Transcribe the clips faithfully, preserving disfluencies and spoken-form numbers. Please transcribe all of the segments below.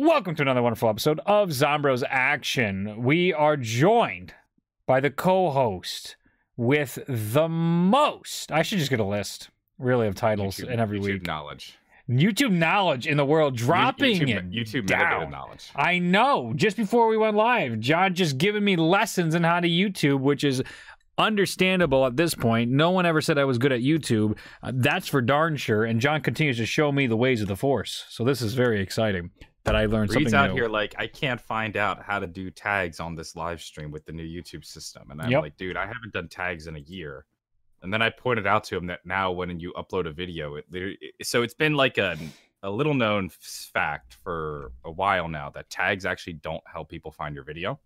Welcome to another wonderful episode of Zombros Action. We are joined by the co-host with the most. I should just get a list, really, of titles YouTube, in every YouTube week. YouTube knowledge. YouTube knowledge in the world, dropping YouTube, it YouTube down. Knowledge. I know. Just before we went live, John just giving me lessons on how to YouTube, which is understandable at this point. No one ever said I was good at YouTube. Uh, that's for darn sure. And John continues to show me the ways of the Force. So this is very exciting. That I learned Reed's something out new. Here like, I can't find out how to do tags on this live stream with the new YouTube system. And I'm yep. like, dude, I haven't done tags in a year. And then I pointed out to him that now when you upload a video, it, it, so it's been like a, a little known fact for a while now that tags actually don't help people find your video.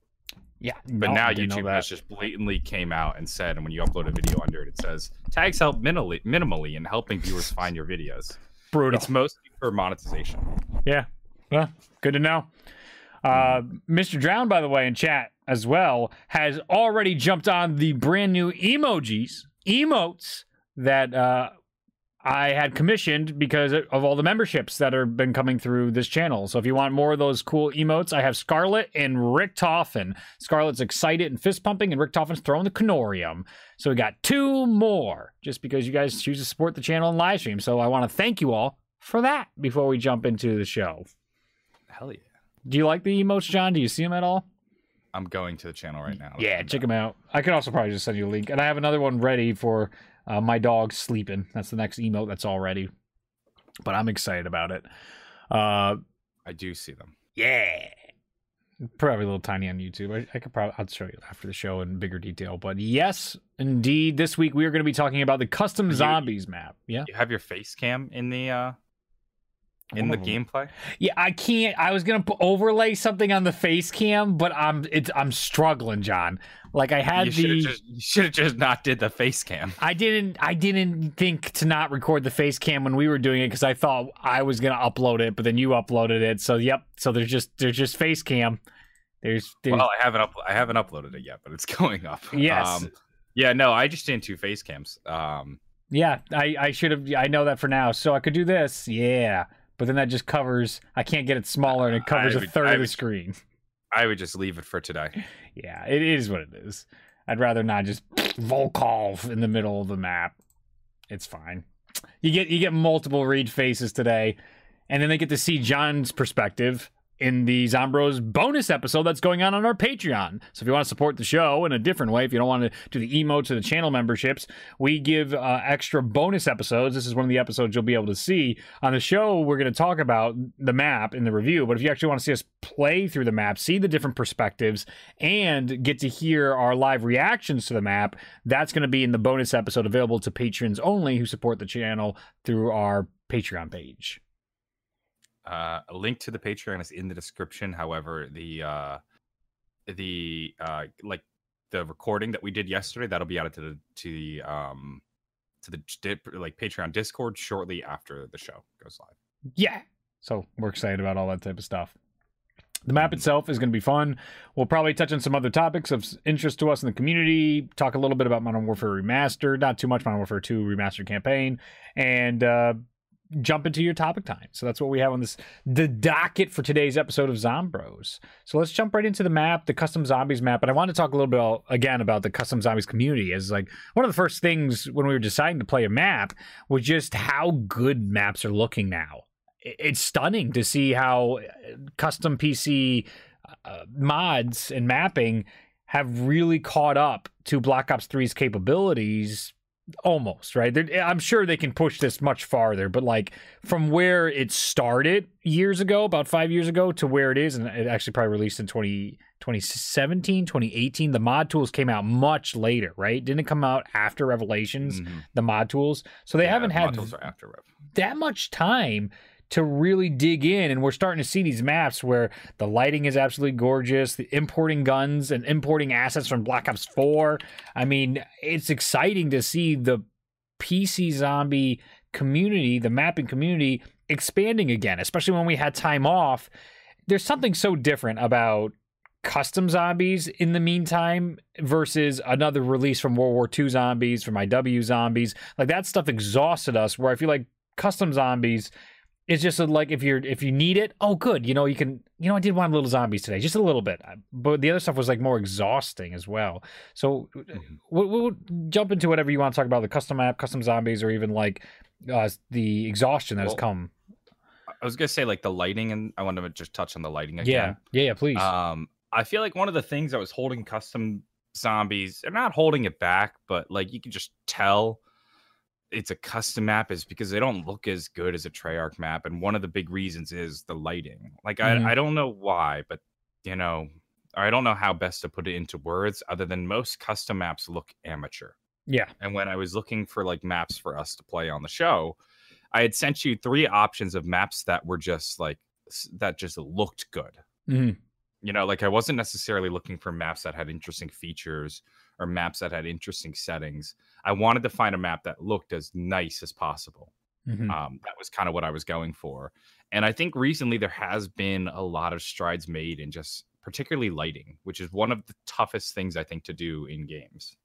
Yeah. But no, now YouTube has just blatantly came out and said, and when you upload a video under it, it says tags help minimally, minimally in helping viewers find your videos. Brutal. It's mostly for monetization. Yeah. Well, good to know. Uh, Mister Drown, by the way, in chat as well, has already jumped on the brand new emojis, emotes that uh, I had commissioned because of all the memberships that have been coming through this channel. So if you want more of those cool emotes, I have Scarlett and Richtofen. Scarlett's excited and fist pumping, and Richtoffen's throwing the canorium. So we got two more just because you guys choose to support the channel and live stream. So I want to thank you all for that before we jump into the show. Hell yeah. Do you like the emotes, John? Do you see them at all? I'm going to the channel right now. Yeah, check them out. I can also probably just send you a link. And I have another one ready for uh, my dog sleeping. That's the next emote that's all ready. But I'm excited about it. Uh, I do see them. Yeah. Probably a little tiny on YouTube. I, I could probably, I'll show you after the show in bigger detail. But yes, indeed. This week we are going to be talking about the custom you, zombies map. Yeah. You have your face cam in the... Uh... in the gameplay? Yeah, I can't. I was gonna overlay something on the face cam, but I'm it's I'm struggling, John. Like I had you the just, you should have just not did the face cam. I didn't. I didn't think to not record the face cam when we were doing it because I thought I was gonna upload it, but then you uploaded it. So yep. So there's just there's just face cam. There's, there's... well, I haven't up, I haven't uploaded it yet, but it's going up. Yes. Um, yeah. No, I just did two face cams. Um. Yeah. I I should have. I know that for now, so I could do this. Yeah. But then that just covers, I can't get it smaller and it covers would, a third would, of the screen. I would just leave it for today. Yeah, it is what it is. I'd rather not just Volkov in the middle of the map. It's fine. You get you get multiple Reed faces today. And then they get to see John's perspective in the Zombros bonus episode that's going on on our Patreon. So if you want to support the show in a different way, if you don't want to do the emotes or the channel memberships, we give uh, extra bonus episodes. This is one of the episodes you'll be able to see. On the show, we're going to talk about the map in the review, but if you actually want to see us play through the map, see the different perspectives, and get to hear our live reactions to the map, that's going to be in the bonus episode available to patrons only who support the channel through our Patreon page. Uh, a link to the Patreon is in the description. However, the uh, the uh, like the recording that we did yesterday, that'll be added to the to the um, to the like Patreon Discord shortly after the show goes live. Yeah, so we're excited about all that type of stuff. The map itself is going to be fun. We'll probably touch on some other topics of interest to us in the community, talk a little bit about Modern Warfare Remastered, not too much Modern Warfare two Remastered campaign, and uh, jump into your topic time. So that's what we have on this the docket for today's episode of Zombros. So let's jump right into the map, the custom zombies map. And I want to talk a little bit all, again about the custom zombies community. As like one of the first things when we were deciding to play a map was just how good maps are looking now. It's stunning to see how custom P C uh, mods and mapping have really caught up to Black Ops three's capabilities. Almost, right? They're, I'm sure they can push this much farther, but like from where it started years ago, about five years ago, to where it is, and it actually probably released in twenty seventeen, twenty eighteen, the mod tools came out much later, right? Didn't it come out after Revelations, mm-hmm. the mod tools? So they yeah, haven't the had th- after Rev. that much time to really dig in, and we're starting to see these maps where the lighting is absolutely gorgeous, the importing guns and importing assets from Black Ops four. I mean, it's exciting to see the P C zombie community, the mapping community, expanding again, especially when we had time off. There's something so different about custom zombies in the meantime versus another release from World War two Zombies, from I W Zombies. Like, that stuff exhausted us, where I feel like custom zombies... It's just a, like if you're if you need it, oh good, you know you can you know I did want Little Zombies today, just a little bit, but the other stuff was like more exhausting as well. So we'll, we'll jump into whatever you want to talk about, the custom map, custom zombies, or even like uh, the exhaustion that well, has come. I was gonna say like the lighting, and I want to just touch on the lighting again. Yeah, yeah, yeah, please. Um, I feel like one of the things that was holding custom zombies, they're not holding it back, but like you can just tell it's a custom map is because they don't look as good as a Treyarch map. And one of the big reasons is the lighting. Like, mm-hmm. I, I don't know why, but, you know, I don't know how best to put it into words other than most custom maps look amateur. Yeah. And when I was looking for like maps for us to play on the show, I had sent you three options of maps that were just like, that just looked good. Mm-hmm. You know, like I wasn't necessarily looking for maps that had interesting features or maps that had interesting settings. I wanted to find a map that looked as nice as possible. Mm-hmm. Um, that was kind of what I was going for. And I think recently there has been a lot of strides made in just particularly lighting, which is one of the toughest things I think to do in games.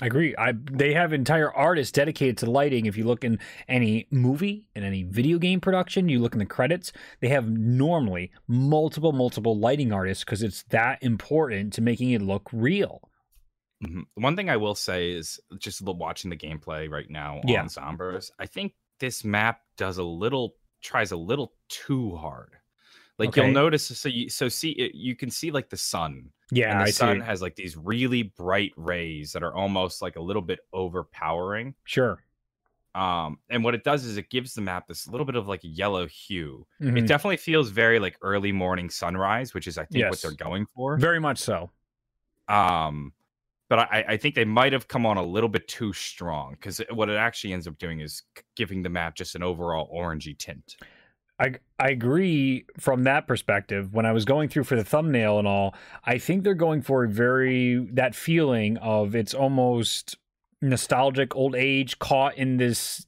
I agree. I, they have entire artists dedicated to lighting. If you look in any movie, in any video game production, you look in the credits, they have normally multiple, multiple lighting artists because it's that important to making it look real. Mm-hmm. One thing I will say is just watching the gameplay right now yeah. on Zombies, I think this map does a little, tries a little too hard. Like okay. you'll notice, so you so see you can see like the sun. Yeah, and the I sun see. has like these really bright rays that are almost like a little bit overpowering. Sure. Um, and what it does is it gives the map this little bit of like a yellow hue. Mm-hmm. It definitely feels very like early morning sunrise, which is I think yes. what they're going for. Very much so. Um. But I, I think they might have come on a little bit too strong because what it actually ends up doing is giving the map just an overall orangey tint. I I agree from that perspective. When I was going through for the thumbnail and all, I think they're going for a very that feeling of it's almost nostalgic old age caught in this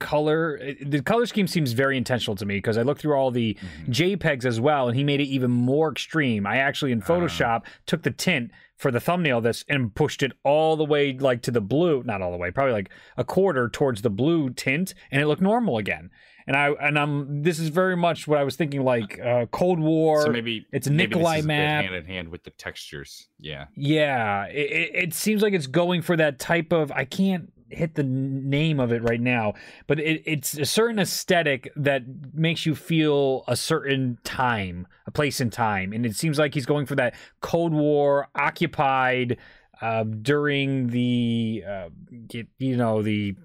color. The color scheme seems very intentional to me because I looked through all the mm-hmm. JPEGs as well, and he made it even more extreme. I actually in Photoshop uh. took the tint for the thumbnail of this and pushed it all the way like to the blue, not all the way, probably like a quarter towards the blue tint, and it looked normal again. And I and I'm this is very much what I was thinking, like uh, Cold War. So maybe it's a Nikolai maybe map hand in hand with the textures. Yeah, yeah. It, it seems like it's going for that type of. I can't hit the name of it right now, but it, it's a certain aesthetic that makes you feel a certain time, a place in time, and it seems like he's going for that Cold War occupied uh, during the uh, it, you know the.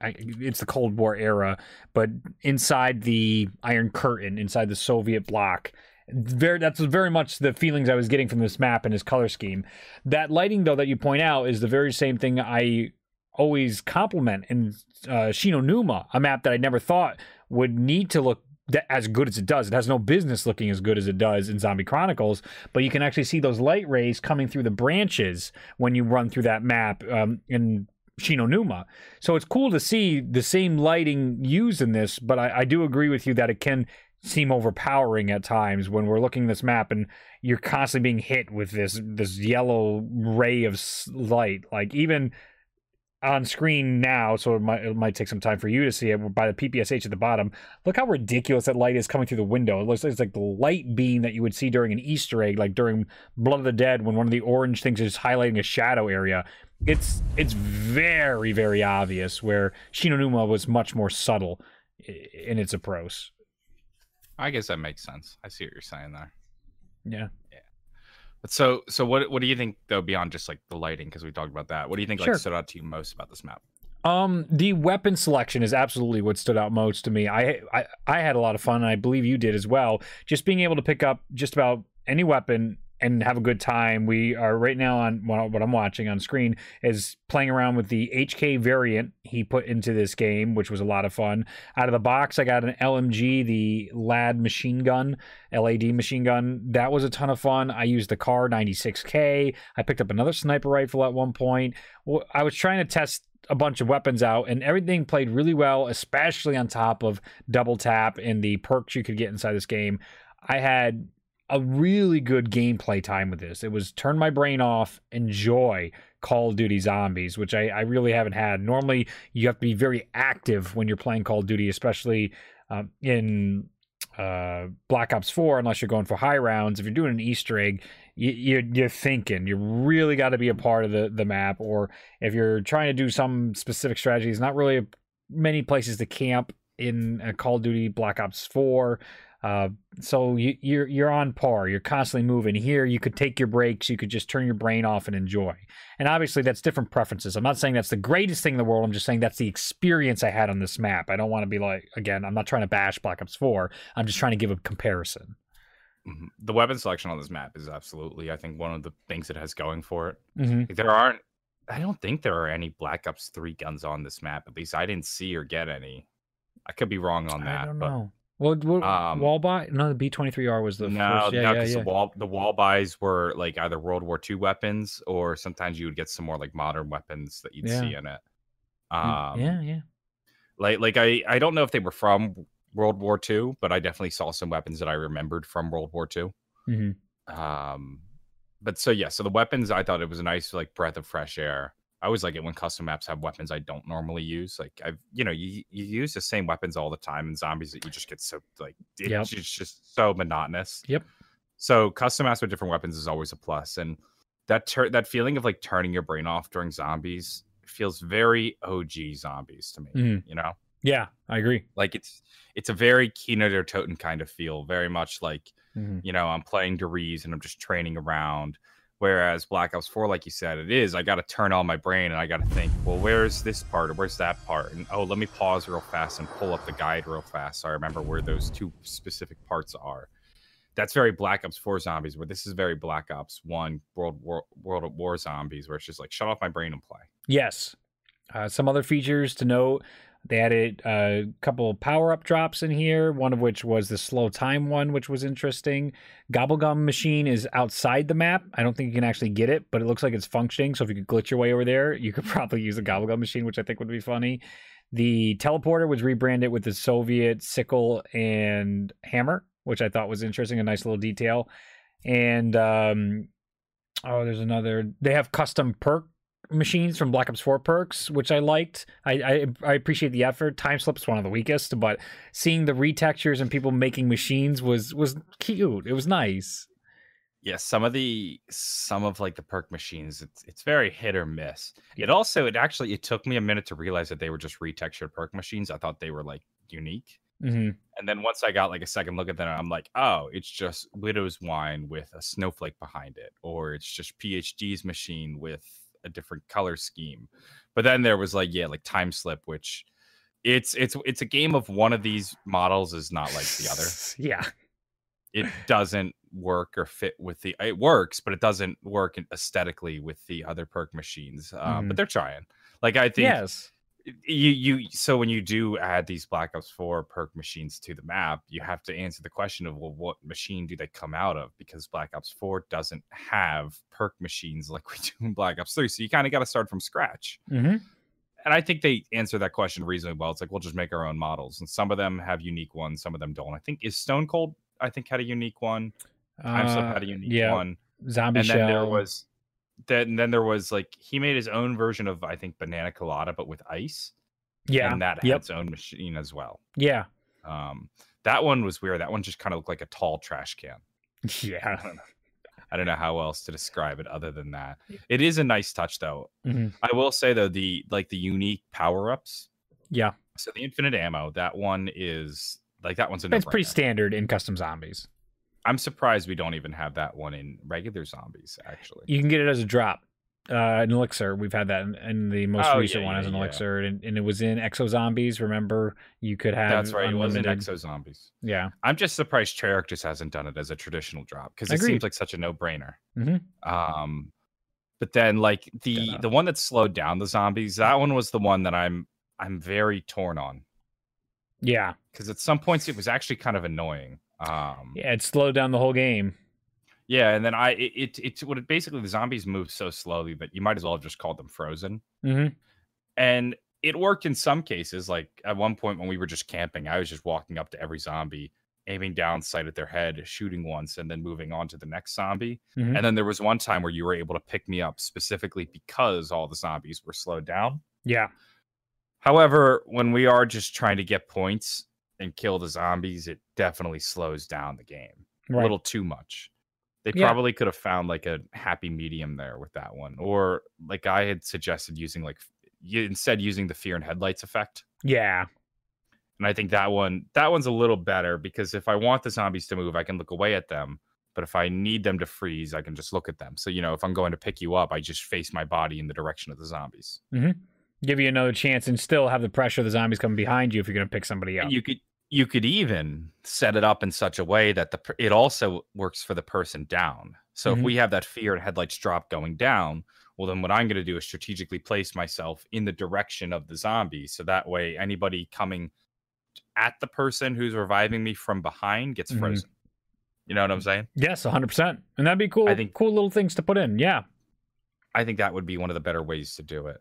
I, it's the Cold War era, but inside the Iron Curtain, inside the Soviet bloc. Very, that's very much the feelings I was getting from this map and his color scheme. That lighting, though, that you point out is the very same thing I always compliment in uh, Shinonuma, a map that I never thought would need to look th- as good as it does. It has no business looking as good as it does in Zombie Chronicles, but you can actually see those light rays coming through the branches when you run through that map um, in Shinonuma. So it's cool to see the same lighting used in this, but I, I do agree with you that it can seem overpowering at times when we're looking at this map and you're constantly being hit with this this yellow ray of light, like even on screen now. So it might, it might take some time for you to see it by the P P S H at the bottom. Look how ridiculous that light is coming through the window. It looks like it's like the light beam that you would see during an Easter egg, like during Blood of the Dead, when one of the orange things is highlighting a shadow area. It's it's very, very obvious, where Shinonuma was much more subtle in its approach. I guess that makes sense. I see what you're saying there. Yeah. Yeah. But so so what what do you think, though, beyond just like the lighting, because we talked about that, what do you think sure. like stood out to you most about this map? Um, the weapon selection is absolutely what stood out most to me. I, I I had a lot of fun, and I believe you did as well. Just being able to pick up just about any weapon and have a good time. We are right now on well, what I'm watching on screen is playing around with the H K variant he put into this game, which was a lot of fun. Out of the box, I got an L M G, the L A D machine gun, L A D machine gun. That was a ton of fun. I used the Kar ninety-six K. I picked up another sniper rifle at one point. I was trying to test a bunch of weapons out, and everything played really well, especially on top of double tap and the perks you could get inside this game. I had a really good gameplay time with this. It was turn my brain off, enjoy Call of Duty Zombies, which I, I really haven't had. Normally, you have to be very active when you're playing Call of Duty, especially Um, in uh, Black Ops four, unless you're going for high rounds, if you're doing an Easter egg, you, you're, you're thinking. You really got to be a part of the, the map. Or if you're trying to do some specific strategy, there's not really many places to camp in a Call of Duty Black Ops four. Uh, so you, you're, you're on par. You're constantly moving. Here, you could take your breaks. You could just turn your brain off and enjoy. And obviously, that's different preferences. I'm not saying that's the greatest thing in the world. I'm just saying that's the experience I had on this map. I don't want to be like, again, I'm not trying to bash Black Ops four. I'm just trying to give a comparison. Mm-hmm. The weapon selection on this map is absolutely, I think, one of the things it has going for it. Mm-hmm. Like, there aren't, I don't think there are any Black Ops three guns on this map. At least I didn't see or get any. I could be wrong on that. I don't but... know. Well, well um, wall buy? No, the B twenty-three R was the no, first. Yeah, no, yeah, yeah. The wall, the wall buys were like either World War two weapons, or sometimes you would get some more like modern weapons that you'd yeah. see in it. Um, yeah, yeah. Like, like I, I don't know if they were from World War two, but I definitely saw some weapons that I remembered from World War two. Mm-hmm. Um, but so yeah, so the weapons, I thought it was a nice like breath of fresh air. I always like it when custom maps have weapons I don't normally use. Like I've, you know, you, you use the same weapons all the time in zombies that you just get so like it, yep. it's just so monotonous. Yep. So custom maps with different weapons is always a plus, and that tur- that feeling of like turning your brain off during zombies feels very O G zombies to me. Mm. You know? Yeah, I agree. Like it's it's a very Kino der Toten kind of feel, very much like mm-hmm. you know I'm playing Deriz and I'm just training around. Whereas Black Ops four, like you said, it is, I got to turn on my brain and I got to think, well, where's this part or where's that part? And, oh, let me pause real fast and pull up the guide real fast so I remember where those two specific parts are. That's very Black Ops four Zombies, where this is very Black Ops one World War, World at War Zombies, where it's just like, shut off my brain and play. Yes. Uh, some other features to note, they added a couple power-up drops in here, one of which was the slow time one, which was interesting. Gobblegum machine is outside the map. I don't think you can actually get it, but it looks like it's functioning, so if you could glitch your way over there, you could probably use the Gobblegum machine, which I think would be funny. The teleporter was rebranded with the Soviet sickle and hammer, which I thought was interesting, a nice little detail. And, um, oh, there's another. They have custom perk machines from Black Ops four perks, which I liked. I, I I appreciate the effort. Time Slip's one of the weakest, but seeing the retextures and people making machines was was cute. It was nice. Yeah, some of the some of like the perk machines, it's it's very hit or miss. It also it actually it took me a minute to realize that they were just retextured perk machines. I thought they were like unique. Mm-hmm. And then once I got like a second look at that, I'm like, oh, it's just Widow's Wine with a snowflake behind it, or it's just P H D's machine with a different color scheme. But then there was like yeah like Time Slip, which it's it's it's a game of one of these models is not like the other. Yeah, it doesn't work or fit with the it works but it doesn't work aesthetically with the other perk machines. um mm-hmm. But they're trying. Like I think yes you you so when you do add these Black Ops four perk machines to the map, you have to answer the question of, well, what machine do they come out of? Because Black Ops four doesn't have perk machines like we do in Black Ops three, so you kind of got to start from scratch. Mm-hmm. And I think they answer that question reasonably well. It's like, we'll just make our own models, and some of them have unique ones, some of them don't. I think is Stone Cold I think had a unique one. Time Slip uh, had a unique yeah. one. Zombie and Shell. Then there was Then, then there was like he made his own version of I think Banana Colada, but with ice. Yeah, and that had yep. its own machine as well. Yeah, um, that one was weird. That one just kind of looked like a tall trash can. Yeah, I don't know. I don't know how else to describe it other than that. It is a nice touch, though. Mm-hmm. I will say though, the like the unique power ups. Yeah. So the infinite ammo, that one is like that one's a. It's pretty standard in custom zombies. I'm surprised we don't even have that one in regular zombies, actually. You can get it as a drop, uh, an elixir. We've had that in, in the most oh, recent yeah, one yeah, as an yeah. elixir, and, and it was in Exo Zombies. Remember, you could have That's right, unlimited... it was in Exo Zombies. Yeah. I'm just surprised Treyarch just hasn't done it as a traditional drop, because it Agreed. seems like such a no-brainer. Mm-hmm. Um, but then, like, the, the one that slowed down the zombies, that one was the one that I'm I'm very torn on. Yeah. Because at some points, it was actually kind of annoying. Um, yeah, it slowed down the whole game. Yeah, and then I it it, it would basically the zombies move so slowly that you might as well have just called them frozen. Mm-hmm. And it worked in some cases. Like at one point when we were just camping, I was just walking up to every zombie, aiming down sight at their head, shooting once, and then moving on to the next zombie. Mm-hmm. And then there was one time where you were able to pick me up specifically because all the zombies were slowed down. Yeah. However, when we are just trying to get points, and kill the zombies, it definitely slows down the game right. a little too much. They yeah. probably could have found like a happy medium there with that one. Or like I had suggested using like you instead using the fear and headlights effect. Yeah. And I think that one that one's a little better because if I want the zombies to move, I can look away at them. But if I need them to freeze, I can just look at them. So, you know, if I'm going to pick you up, I just face my body in the direction of the zombies. Mm-hmm. Give you another chance and still have the pressure of the zombies coming behind you if you're going to pick somebody up. And you could you could even set it up in such a way that the it also works for the person down. So mm-hmm. if we have that fear and headlights drop going down, well, then what I'm going to do is strategically place myself in the direction of the zombies. So that way anybody coming at the person who's reviving me from behind gets mm-hmm. frozen. You know what I'm saying? Yes, one hundred percent. And that'd be cool. I think, cool little things to put in. Yeah. I think that would be one of the better ways to do it.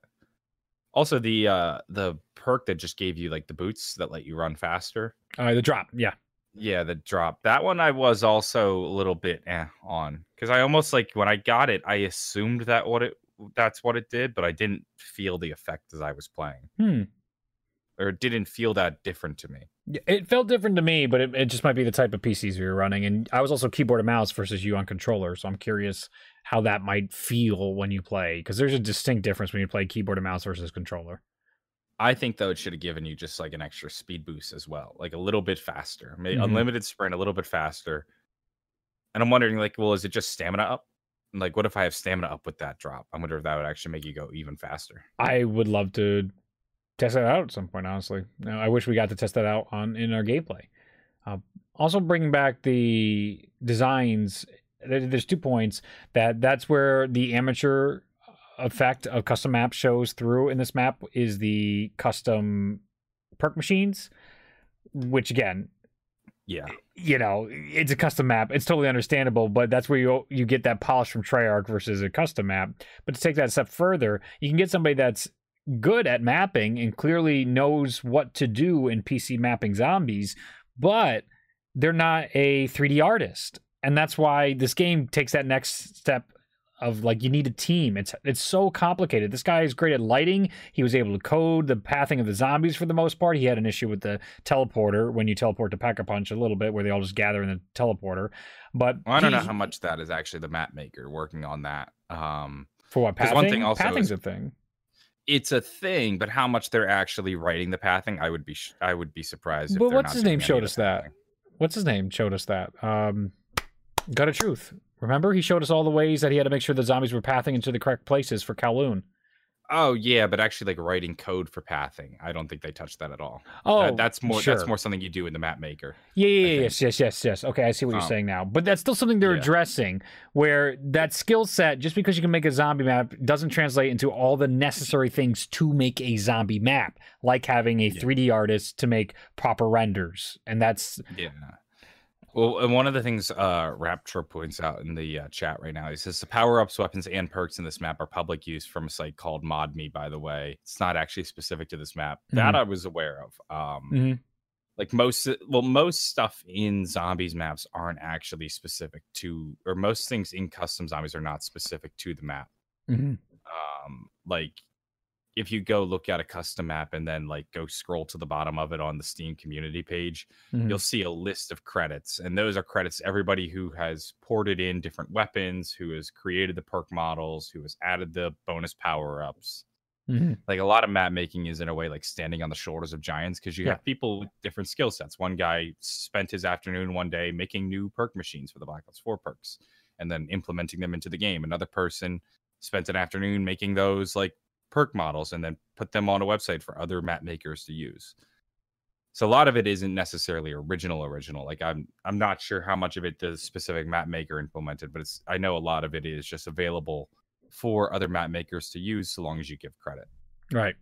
Also, the uh, the perk that just gave you like the boots that let you run faster. Uh, the drop, yeah. Yeah, the drop. That one I was also a little bit eh, on. Because I almost like when I got it, I assumed that what it that's what it did, but I didn't feel the effect as I was playing. Hmm. Or it didn't feel that different to me. It felt different to me, but it, it just might be the type of P Cs we were running. And I was also keyboard and mouse versus you on controller, so I'm curious how that might feel when you play, because there's a distinct difference when you play keyboard and mouse versus controller. I think, though, it should have given you just like an extra speed boost as well, like a little bit faster, maybe mm-hmm. unlimited sprint, a little bit faster. And I'm wondering, like, well, is it just stamina up? Like, what if I have stamina up with that drop? I wonder if that would actually make you go even faster. I would love to test that out at some point, honestly. Now, I wish we got to test that out on in our gameplay. Uh, also, bringing back the designs. There's two points that that's where the amateur effect of custom map shows through in this map is the custom perk machines, which again, yeah, you know, it's a custom map. It's totally understandable, but that's where you you get that polish from Treyarch versus a custom map. But to take that a step further, you can get somebody that's good at mapping and clearly knows what to do in P C mapping zombies, but they're not a three D artist. And that's why this game takes that next step of like, you need a team. It's it's so complicated. This guy is great at lighting. He was able to code the pathing of the zombies for the most part. He had an issue with the teleporter when you teleport to Pack-a-Punch a little bit, where they all just gather in the teleporter. But well, I don't he, know how much that is actually the map maker working on that. Um, for what pathing? One thing also Pathing's is, a thing. It's a thing, but how much they're actually writing the pathing, I would be sh- I would be surprised. But if what's his name showed us that? What's his name showed us that? Um, Gut of Truth. Remember, he showed us all the ways that he had to make sure the zombies were pathing into the correct places for Kowloon. Oh yeah, but actually, like writing code for pathing, I don't think they touched that at all. Oh, that, that's more sure. that's more something you do in the map maker. Yeah, yeah, yes, yes, yes, yes. Okay, I see what um, you're saying now, but that's still something they're yeah. addressing. Where that skill set, just because you can make a zombie map, doesn't translate into all the necessary things to make a zombie map, like having a yeah. three D artist to make proper renders, and that's yeah. Well, and one of the things uh, Raptor points out in the uh, chat right now, he says the power-ups, weapons, and perks in this map are public use from a site called ModMe, by the way. It's not actually specific to this map. Mm-hmm. That I was aware of. Um, mm-hmm. Like most, well, most stuff in zombies maps aren't actually specific to, or most things in custom zombies are not specific to the map. Mm-hmm. Um, like if you go look at a custom map and then like go scroll to the bottom of it on the Steam community page, mm-hmm. you'll see a list of credits. And those are credits, everybody who has ported in different weapons, who has created the perk models, who has added the bonus power-ups. Mm-hmm. Like a lot of map making is in a way like standing on the shoulders of giants, because you yeah. have people with different skill sets. One guy spent his afternoon one day making new perk machines for the Black Ops four perks and then implementing them into the game. Another person spent an afternoon making those like perk models and then put them on a website for other map makers to use. So a lot of it isn't necessarily original original. Like I'm I'm not sure how much of it the specific map maker implemented, but it's I know a lot of it is just available for other map makers to use so long as you give credit. Right.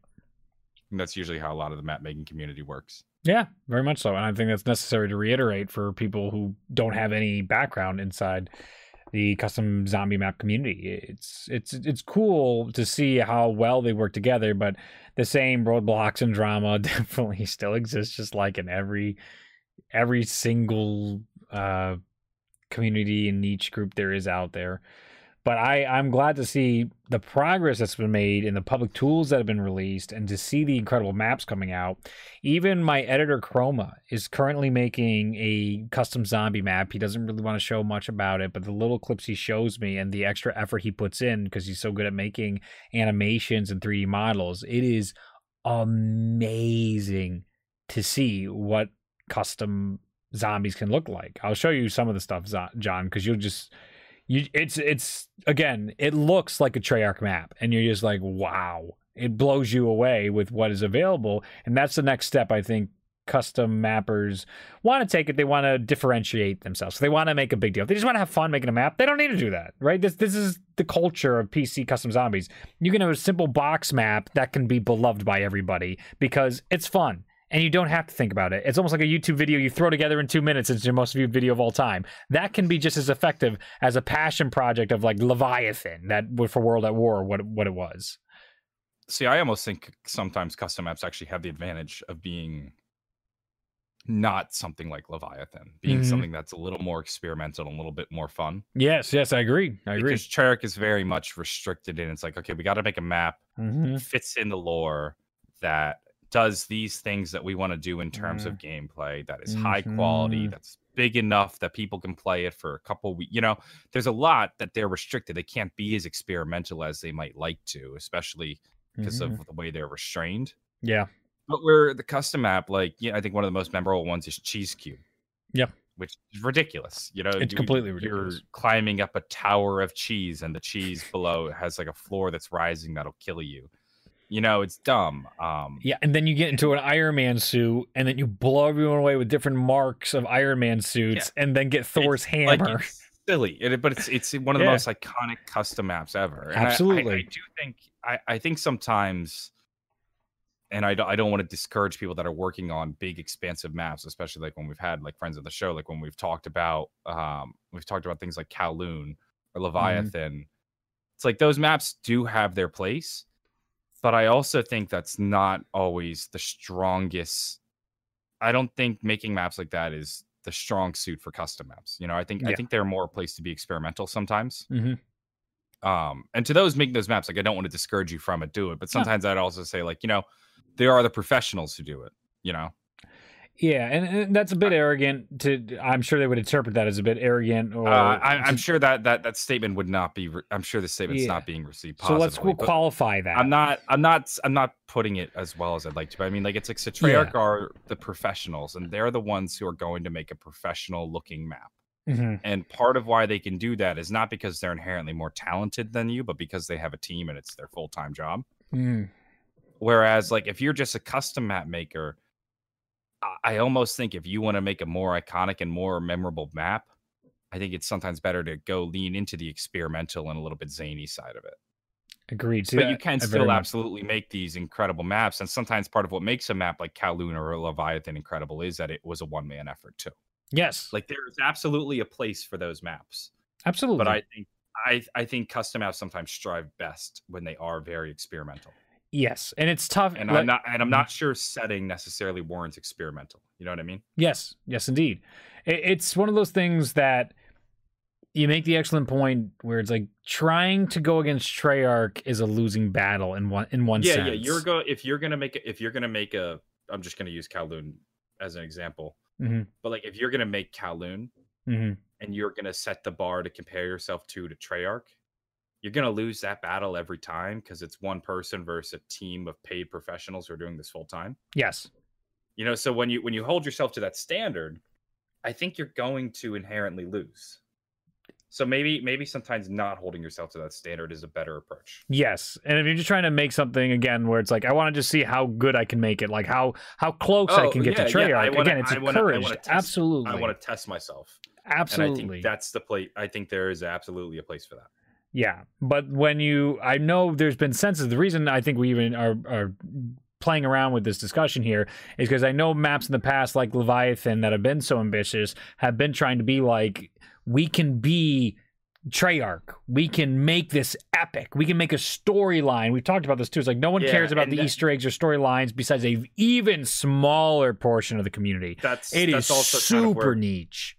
And that's usually how a lot of the map making community works. Yeah, very much so. And I think that's necessary to reiterate for people who don't have any background inside the custom zombie map community. It's it's it's cool to see how well they work together, but the same roadblocks and drama definitely still exists, just like in every every single uh, community and niche group there is out there. But I, I'm glad to see the progress that's been made and the public tools that have been released, and to see the incredible maps coming out. Even my editor, Chroma, is currently making a custom zombie map. He doesn't really want to show much about it, but the little clips he shows me and the extra effort he puts in, because he's so good at making animations and three D models, it is amazing to see what custom zombies can look like. I'll show you some of the stuff, John, because you'll just... You, it's it's again, it looks like a Treyarch map, and you're just like, wow, it blows you away with what is available. And that's the next step. I think custom mappers want to take it. They want to differentiate themselves. They want to make a big deal. They just want to have fun making a map. They don't need to do that, right? This this is the culture of P C custom zombies. You can have a simple box map that can be beloved by everybody because it's fun. And you don't have to think about it. It's almost like a YouTube video you throw together in two minutes. It's your most viewed video of all time. That can be just as effective as a passion project of like Leviathan, that for World at War, what what it was. See, I almost think sometimes custom maps actually have the advantage of being not something like Leviathan, being mm-hmm. something that's a little more experimental, and a little bit more fun. Yes, yes, I agree. I agree. Because Treyarch is very much restricted in. It's like, okay, we got to make a map mm-hmm. that fits in the lore, that does these things that we want to do in terms yeah. of gameplay, that is mm-hmm. high quality, that's big enough that people can play it for a couple weeks. You know, there's a lot that they're restricted. They can't be as experimental as they might like to, especially because mm-hmm. of the way they're restrained. Yeah. But where the custom app, like, yeah, I think one of the most memorable ones is Cheese Cube. Yeah. Which is ridiculous. You know, it's you, completely ridiculous. You're climbing up a tower of cheese, and the cheese below has like a floor that's rising that'll kill you. You know, it's dumb. Um, yeah, and then you get into an Iron Man suit, and then you blow everyone away with different marks of Iron Man suits, yeah. and then get Thor's it's, hammer. Like, it's silly, it, but it's it's one of the yeah. most iconic custom maps ever. And absolutely, I, I, I do think I, I think sometimes, and I don't, I don't want to discourage people that are working on big, expansive maps, especially like when we've had like friends of the show, like when we've talked about um, we've talked about things like Kowloon or Leviathan. Mm-hmm. It's like those maps do have their place. But I also think that's not always the strongest. I don't think making maps like that is the strong suit for custom maps. You know, I think yeah. I think they're more a place to be experimental sometimes. Mm-hmm. Um, and to those making those maps, like I don't want to discourage you from it, do it. But sometimes yeah. I'd also say, like, you know, there are the professionals who do it. You know. Yeah, and, and that's a bit I, arrogant. To I'm sure they would interpret that as a bit arrogant. Or uh, I, I'm sure that, that that statement would not be. Re- I'm sure the statement's yeah. not being received positively. So let's we'll qualify that. I'm not. I'm not. I'm not putting it as well as I'd like to. But I mean, like it's like so Treyarch yeah. are the professionals, and they're the ones who are going to make a professional-looking map. Mm-hmm. And part of why they can do that is not because they're inherently more talented than you, but because they have a team and it's their full-time job. Mm. Whereas, like, if you're just a custom map maker. I almost think if you want to make a more iconic and more memorable map, I think it's sometimes better to go lean into the experimental and a little bit zany side of it. Agreed. See, but you can I still absolutely much. make these incredible maps. And sometimes part of what makes a map like Kowloon or Leviathan incredible is that it was a one-man effort too. Yes. Like there's absolutely a place for those maps. Absolutely. But I think I, I think custom maps sometimes strive best when they are very experimental. Yes, and it's tough. And like, I'm not, and I'm not sure setting necessarily warrants experimental. You know what I mean? Yes, yes, indeed. It, it's one of those things that you make the excellent point where it's like trying to go against Treyarch is a losing battle in one in one yeah, sense. Yeah, yeah. You're go if you're gonna make a, if you're gonna make a. I'm just gonna use Kowloon as an example. Mm-hmm. But like, if you're gonna make Kowloon mm-hmm. and you're gonna set the bar to compare yourself to to Treyarch. You're going to lose that battle every time because it's one person versus a team of paid professionals who are doing this full time. Yes. You know, so when you when you hold yourself to that standard, I think you're going to inherently lose. So maybe maybe sometimes not holding yourself to that standard is a better approach. Yes. And if you're just trying to make something, again, where it's like, I want to just see how good I can make it, like how how close oh, I can get yeah, to Treyarch. Yeah. I wanna, again, it's I wanna, encouraged. I wanna test, absolutely. I want to test myself. Absolutely. And I think that's the place. I think there is absolutely a place for that. Yeah, but when you, I know there's been senses. The reason I think we even are, are playing around with this discussion here is because I know maps in the past, like Leviathan, that have been so ambitious, have been trying to be like, we can be Treyarch. We can make this epic. We can make a storyline. We've talked about this too. It's like no one yeah, cares about the that, Easter eggs or storylines besides a even smaller portion of the community. That's it that's is also super kind of niche.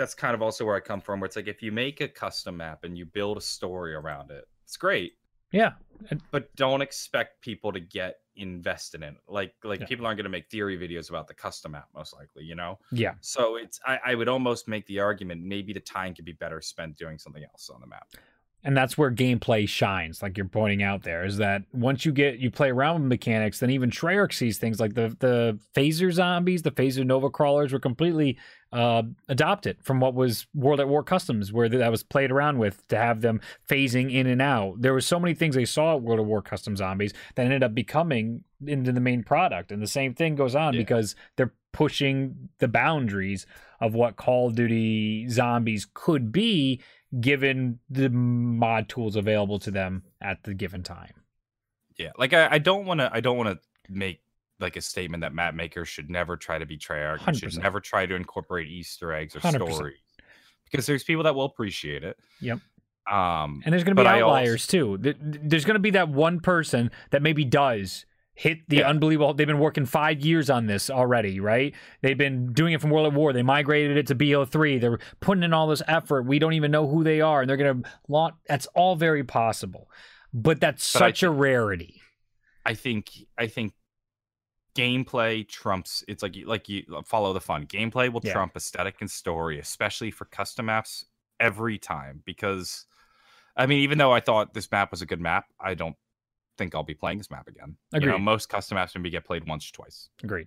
that's kind of also where I come from, where it's like, if you make a custom map and you build a story around it, it's great. Yeah. And, but don't expect people to get invested in it. Like, like yeah. people aren't going to make theory videos about the custom map, most likely, you know? Yeah. So it's, I, I would almost make the argument, maybe the time could be better spent doing something else on the map. And that's where gameplay shines, like you're pointing out there, is that once you get, you play around with mechanics, then even Treyarch sees things like the the phaser zombies, the phaser Nova crawlers were completely uh, adopted from what was World at War Customs, where that was played around with to have them phasing in and out. There were so many things they saw at World at War Customs zombies that ended up becoming into the main product. And the same thing goes on yeah. because they're pushing the boundaries of what Call of Duty zombies could be, given the mod tools available to them at the given time. Yeah, like I don't want to, I don't want to make like a statement that map makers should never try to be Treyarch, and should never try to incorporate Easter eggs or one hundred percent stories, because there's people that will appreciate it. Yep. Um, and there's going to be outliers also, too. There's going to be that one person that maybe does hit the yeah. unbelievable. They've been working five years on this already, right? They've been doing it from World at War. They migrated it to B O three. They're putting in all this effort. We don't even know who they are, and they're going to launch. That's all very possible, but that's but such I a rarity. I think. I think gameplay trumps. It's like you, like you follow the fun. Gameplay will yeah. trump aesthetic and story, especially for custom maps, every time. Because, I mean, even though I thought this map was a good map, I don't think I'll be playing this map again. Agreed. You know, most custom maps can be get played once or twice. Agreed.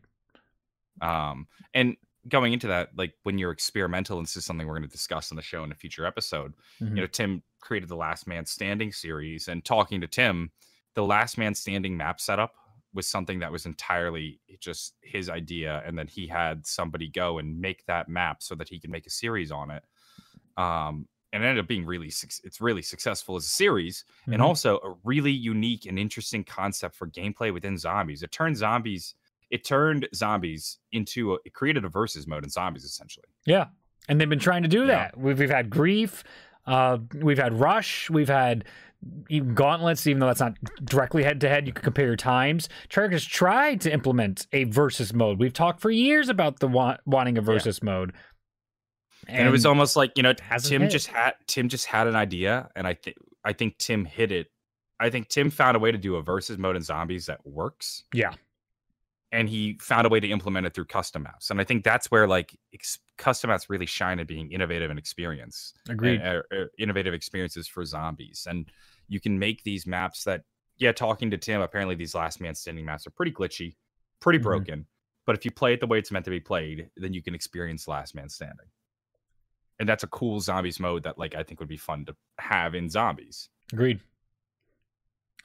Um, and going into that, like when you're experimental, and this is something we're going to discuss on the show in a future episode. Mm-hmm. You know, Tim created the Last Man Standing series, and talking to Tim, the Last Man Standing map setup was something that was entirely just his idea, and then he had somebody go and make that map so that he could make a series on it. Um, And it ended up being really, it's really successful as a series, mm-hmm. and also a really unique and interesting concept for gameplay within zombies. It turned zombies, it turned zombies into a, it created a versus mode in zombies essentially. Yeah, and they've been trying to do yeah. that. We've we've had Grief, uh, we've had Rush, we've had even Gauntlets. Even though that's not directly head to head, you can compare your times. Treyarch has tried to implement a versus mode. We've talked for years about the want, wanting a versus yeah. mode. And, and it was almost like, you know, Tim hit. just had Tim just had an idea, and I think I think Tim hit it. I think Tim found a way to do a versus mode in zombies that works. Yeah, and he found a way to implement it through custom maps, and I think that's where like ex custom maps really shine at being innovative and experience. Agreed. And, uh, uh, innovative experiences for zombies, and you can make these maps that, yeah. Talking to Tim, apparently these Last Man Standing maps are pretty glitchy, pretty mm-hmm. broken, but if you play it the way it's meant to be played, then you can experience Last Man Standing. And that's a cool zombies mode that, like, I think would be fun to have in zombies. Agreed.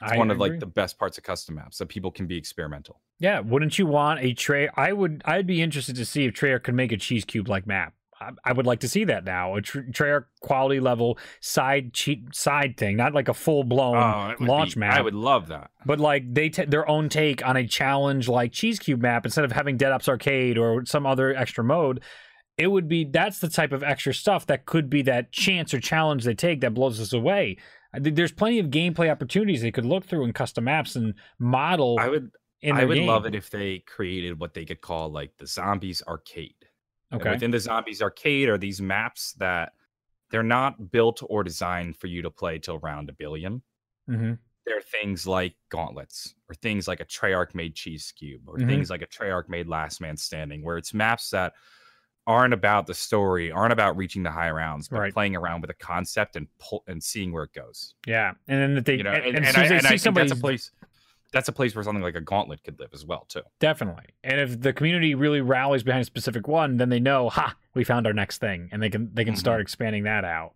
It's I one agree. of like the best parts of custom maps, that people can be experimental. Yeah, wouldn't you want a Treyarch? I would. I'd be interested to see if Treyarch could make a Cheese Cube like map. I, I would like to see that now. A Treyarch quality level side cheat side thing, not like a full blown oh, launch be, map. I would love that. But like they t their own take on a challenge like Cheese Cube map, instead of having Dead Ops Arcade or some other extra mode. It would be, that's the type of extra stuff that could be that chance or challenge they take that blows us away. I think there's plenty of gameplay opportunities they could look through in custom maps and model. I would, in I would game. love it if they created what they could call like the Zombies Arcade. Okay. And within the Zombies Arcade are these maps that they're not built or designed for you to play till round a billion. Mm-hmm. They're things like Gauntlets, or things like a Treyarch made Cheese Cube, or mm-hmm. things like a Treyarch made Last Man Standing, where it's maps that aren't about the story, aren't about reaching the high rounds, but right. playing around with a concept and pull, and seeing where it goes. Yeah, and then that they, you know, and, and, and, and, and, and I, I think that's a place, that's a place where something like a Gauntlet could live as well too. Definitely. And if the community really rallies behind a specific one, then they know, ha, we found our next thing, and they can they can mm-hmm. start expanding that out.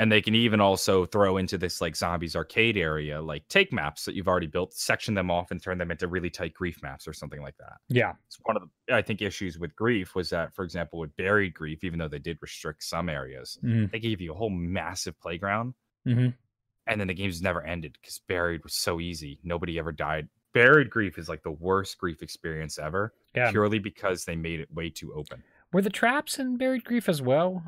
And they can even also throw into this like Zombies Arcade area, like take maps that you've already built, section them off, and turn them into really tight Grief maps or something like that. Yeah. It's one of the, I think, issues with Grief was that, for example, with Buried Grief, even though they did restrict some areas, mm. they gave you a whole massive playground. Mm-hmm. And then the games never ended because Buried was so easy. Nobody ever died. Buried Grief is like the worst Grief experience ever, yeah. purely because they made it way too open. Were the traps in Buried Grief as well?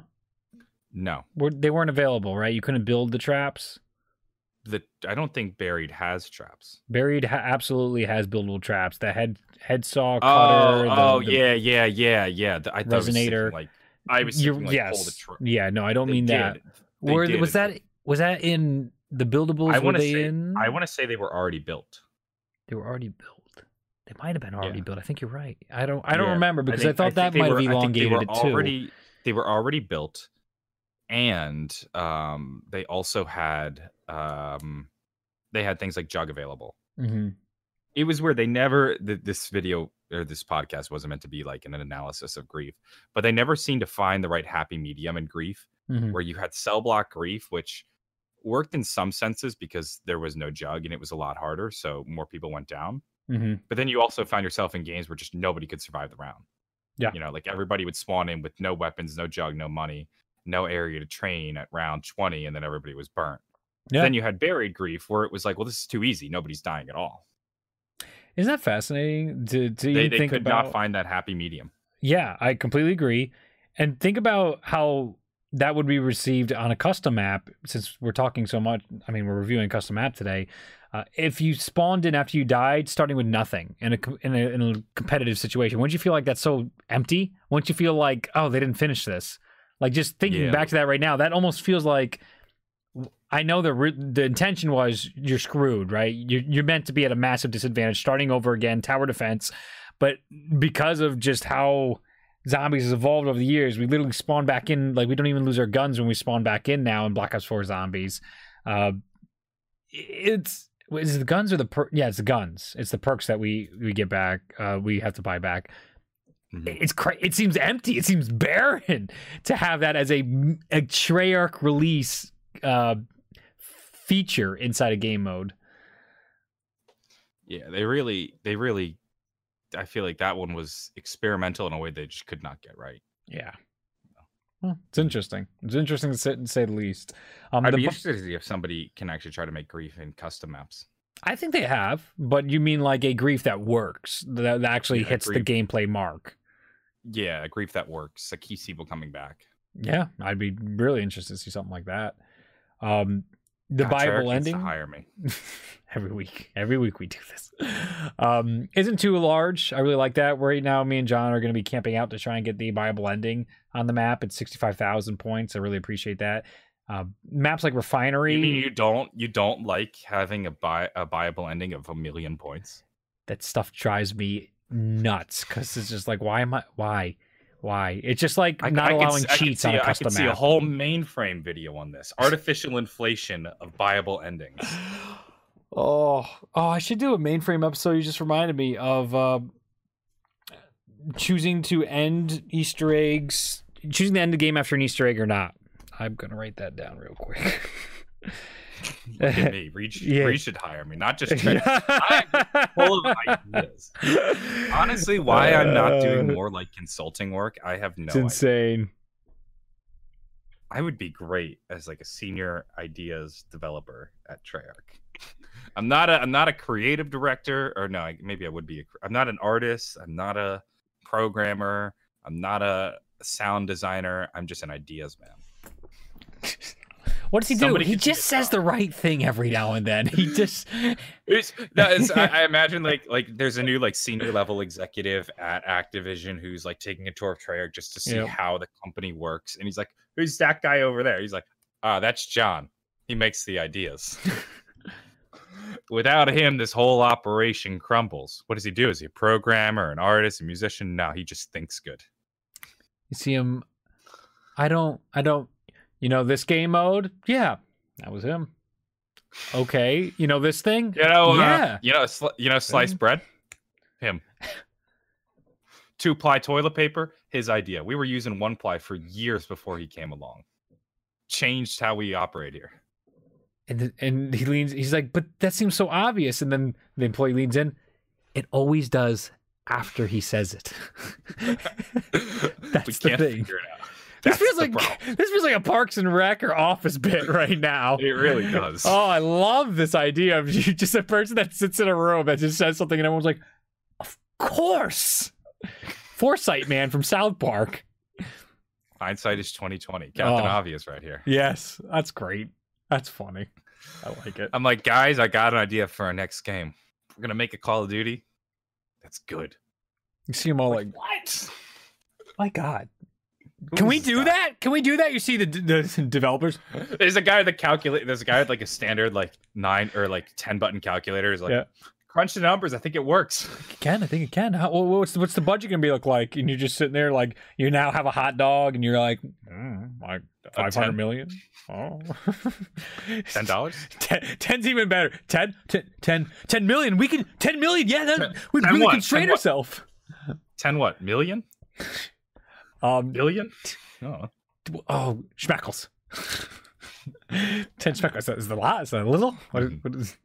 No, We're, they weren't available, right? You couldn't build the traps. The I don't think Buried has traps. Buried ha absolutely has buildable traps. The head head saw cutter. Oh, the, oh the yeah, yeah, yeah, yeah. The, I Resonator. Like I was thinking, like, yes. pull the trigger. Yeah, no, I don't they mean did. that. Or was that was that in the buildables? I want to say in? I want to say they were already built. They were already built. They might have been already yeah. built. I think you're right. I don't. I don't yeah. remember because I, think, I thought I that might have elongated it already, too. They were already built, and um, they also had um, they had things like Jug available. Mm-hmm. It was weird. They never th this video or this podcast wasn't meant to be like an analysis of Grief, but they never seemed to find the right happy medium in Grief, mm-hmm. where you had cell block Grief, which worked in some senses because there was no Jug and it was a lot harder, so more people went down. Mm-hmm. But then you also found yourself in games where just nobody could survive the round. Yeah, you know, like everybody would spawn in with no weapons, no Jug, no money, no area to train at round twenty, and then everybody was burnt. Yeah. Then you had Buried Grief, where it was like, well, this is too easy. Nobody's dying at all. Isn't that fascinating? To, to they, they think could about... not find that happy medium. Yeah, I completely agree. And think about how that would be received on a custom app, since we're talking so much. I mean, we're reviewing custom app today. Uh, if you spawned in after you died, starting with nothing in a, in a, in a competitive situation, wouldn't you feel like that's so empty? Wouldn't you feel like, oh, they didn't finish this? Like, just thinking yeah. back to that right now, that almost feels like, I know the the intention was you're screwed, right? You're, you're meant to be at a massive disadvantage, starting over again, tower defense. But because of just how Zombies has evolved over the years, we literally spawn back in. Like, we don't even lose our guns when we spawn back in now in Black Ops four Zombies. Uh, it's is it the guns or the per yeah, it's the guns. It's the perks that we we get back. Uh, we have to buy back. It's cra it seems empty. It seems barren to have that as a, a Treyarch release uh, feature inside a game mode. Yeah, they really, they really. I feel like that one was experimental in a way they just could not get right. Yeah, so. Well, it's interesting. It's interesting to say, to say the least. Um, I'd the be interested to see if somebody can actually try to make Grief in custom maps. I think they have, but you mean like a Grief that works, that, that actually yeah, hits grief. the gameplay mark. Yeah, a Grief that works, a key sequel coming back. Yeah, I'd be really interested to see something like that. Um, the God, Bible ending. To hire me. Every week, every week we do this. Um, isn't too large. I really like that. Right now, me and John are going to be camping out to try and get the Bible ending on the map at sixty-five thousand points. I really appreciate that. Uh, maps like Refinery. You mean you don't you don't like having a bi a Bible ending of a million points? That stuff drives me nuts because it's just like, why am I why? Why? It's just like not I, I allowing could, cheats on a, a custom map. I could see map. a whole Mainframe video on this. Artificial inflation of Bible endings. Oh, oh! I should do a Mainframe episode. You just reminded me of uh, choosing to end Easter eggs, choosing to end the game after an Easter egg or not. I'm going to write that down real quick. Look at me. Reach, yeah. Reach should hire me, not just check. I'm full of ideas. Honestly, why uh, I'm not doing more like consulting work, I have no it's insane. Idea. I would be great as like a senior ideas developer at Treyarch. I'm not a I'm not a creative director, or no, maybe I would be. A, I'm not an artist. I'm not a programmer. I'm not a sound designer. I'm just an ideas man. What does he Somebody do? He just says out. the right thing every now and then. He just. it's, no, it's, I, I imagine like like there's a new like senior level executive at Activision who's like taking a tour of Treyarch just to see yeah. how the company works, and he's like, "Who's that guy over there?" He's like, "Ah, oh, that's John. He makes the ideas." Without him, this whole operation crumbles. What does he do? Is he a programmer, an artist, a musician? No, he just thinks good. You see him. I don't. I don't. You know, this game mode? Yeah, that was him. Okay, you know this thing? You know, yeah. uh, you know, sli you know, sliced bread? Him. Two-ply toilet paper? His idea. We were using one-ply for years before he came along. Changed how we operate here. And, and he leans, he's like, but that seems so obvious. And then the employee leans in. It always does after he says it. That's we the can't thing. Figure it out. This feels like problem. This feels like a Parks and Rec or Office bit right now. It really does. Oh, I love this idea of you just a person that sits in a room that just says something and everyone's like, of course. Foresight man from South Park. Hindsight is twenty twenty. Captain oh. Obvious right here. Yes, that's great. That's funny. I like it. I'm like, guys, I got an idea for our next game. We're gonna make a Call of Duty. That's good. You see them all like, like what? My God. Can we do that? Can we do that? You see the the developers? There's a guy with a calculator. There's a guy with like a standard like nine or like ten button calculator. Is like, yeah. crunch the numbers. I think it works. It can. I think it can. How, what's what's the budget gonna be look like? And you're just sitting there like you now have a hot dog, and you're like, mm, like five hundred million. Oh, ten dollars. Ten, ten's even better. Ten, ten, ten, ten million. We can ten million. Yeah, that, ten, we ten really what? constrain ten ourselves. What? Ten what million? Um, Billion? Oh, oh schmeckles. Ten schmeckles. Is that a lot? Is that a little? What is, what is...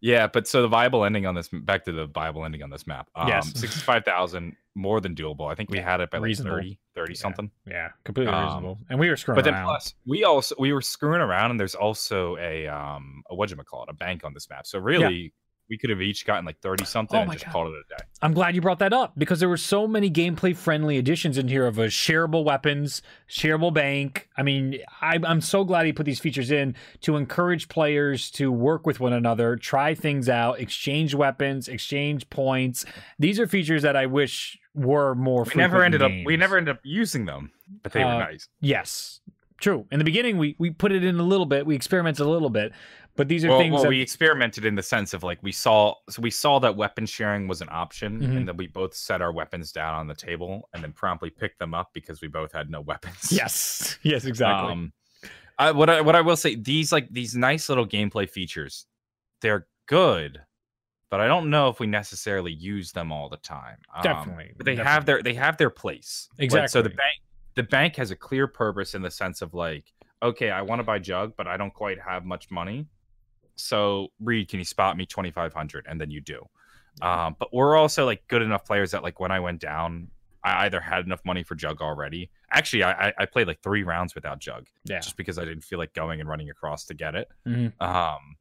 Yeah, but so the viable ending on this, back to the viable ending on this map. Um, yes. sixty-five thousand, more than doable. I think we yeah. had it by like thirty, thirty yeah. something. Yeah, completely um, reasonable. And we were screwing but around. But then plus, we, also, we were screwing around, and there's also a, um, a whatchamacallit, a bank on this map. So really... Yeah. We could have each gotten like thirty something oh and just God. called it a day. I'm glad you brought that up because there were so many gameplay friendly additions in here of a shareable weapons, shareable bank. I mean, I, I'm so glad he put these features in to encourage players to work with one another, try things out, exchange weapons, exchange points. These are features that I wish were more frequent. We never ended up, we never ended up using them, but they uh, were nice. Yes, true. In the beginning, we, we put it in a little bit. We experimented a little bit. But these are well, things well, that we experimented in the sense of like we saw so we saw that weapon sharing was an option mm-hmm. and that we both set our weapons down on the table and then promptly picked them up because we both had no weapons. Yes. Yes, exactly. Um, I, what I what I will say, these like these nice little gameplay features, they're good, but I don't know if we necessarily use them all the time. Um, definitely. But they definitely. have their they have their place. Exactly. Right? So the bank the bank has a clear purpose in the sense of like, okay, I want to buy Jug, but I don't quite have much money. So, Reed, can you spot me twenty-five hundred? And then you do. Um, but we're also like good enough players that like when I went down, I either had enough money for Jug already. Actually, I, I played like three rounds without Jug, yeah, just because I didn't feel like going and running across to get it. Mm-hmm. Um,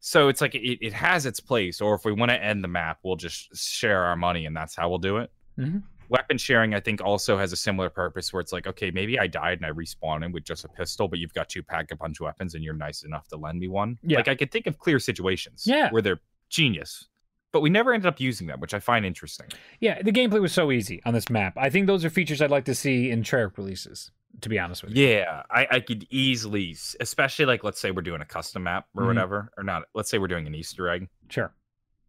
so it's like it, it has its place. Or if we want to end the map, we'll just share our money, and that's how we'll do it. Mm-hmm. Weapon sharing, I think, also has a similar purpose where it's like, okay, maybe I died and I respawned in with just a pistol, but you've got two pack-a-punch weapons and you're nice enough to lend me one. Yeah. Like, I could think of clear situations yeah. where they're genius, but we never ended up using them, which I find interesting. Yeah, the gameplay was so easy on this map. I think those are features I'd like to see in Treyarch releases, to be honest with you. Yeah, I, I could easily, especially, like, let's say we're doing a custom map or mm-hmm. whatever, or not, let's say we're doing an Easter egg. Sure.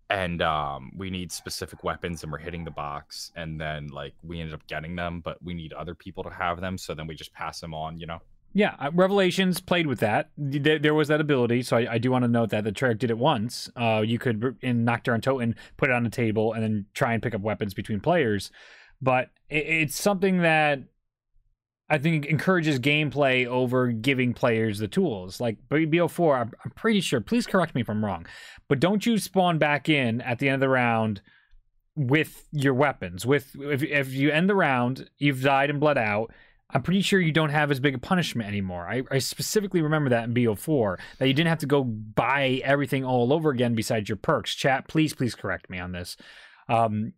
And um, we need specific weapons, and we're hitting the box, and then like we ended up getting them, but we need other people to have them, so then we just pass them on, you know? Yeah, uh, Revelations played with that. There, there was that ability, so I, I do want to note that the Treyarch did it once. Uh, you could, in Nocturne Totem, put it on the table and then try and pick up weapons between players. But it, it's something that I think encourages gameplay over giving players the tools. Like B O four, I'm, I'm pretty sure, please correct me if I'm wrong, but don't you spawn back in at the end of the round with your weapons? With if, if you end the round, you've died and bled out, I'm pretty sure you don't have as big a punishment anymore. I, I specifically remember that in B O four, that you didn't have to go buy everything all over again besides your perks. Chat, please, please correct me on this. Um,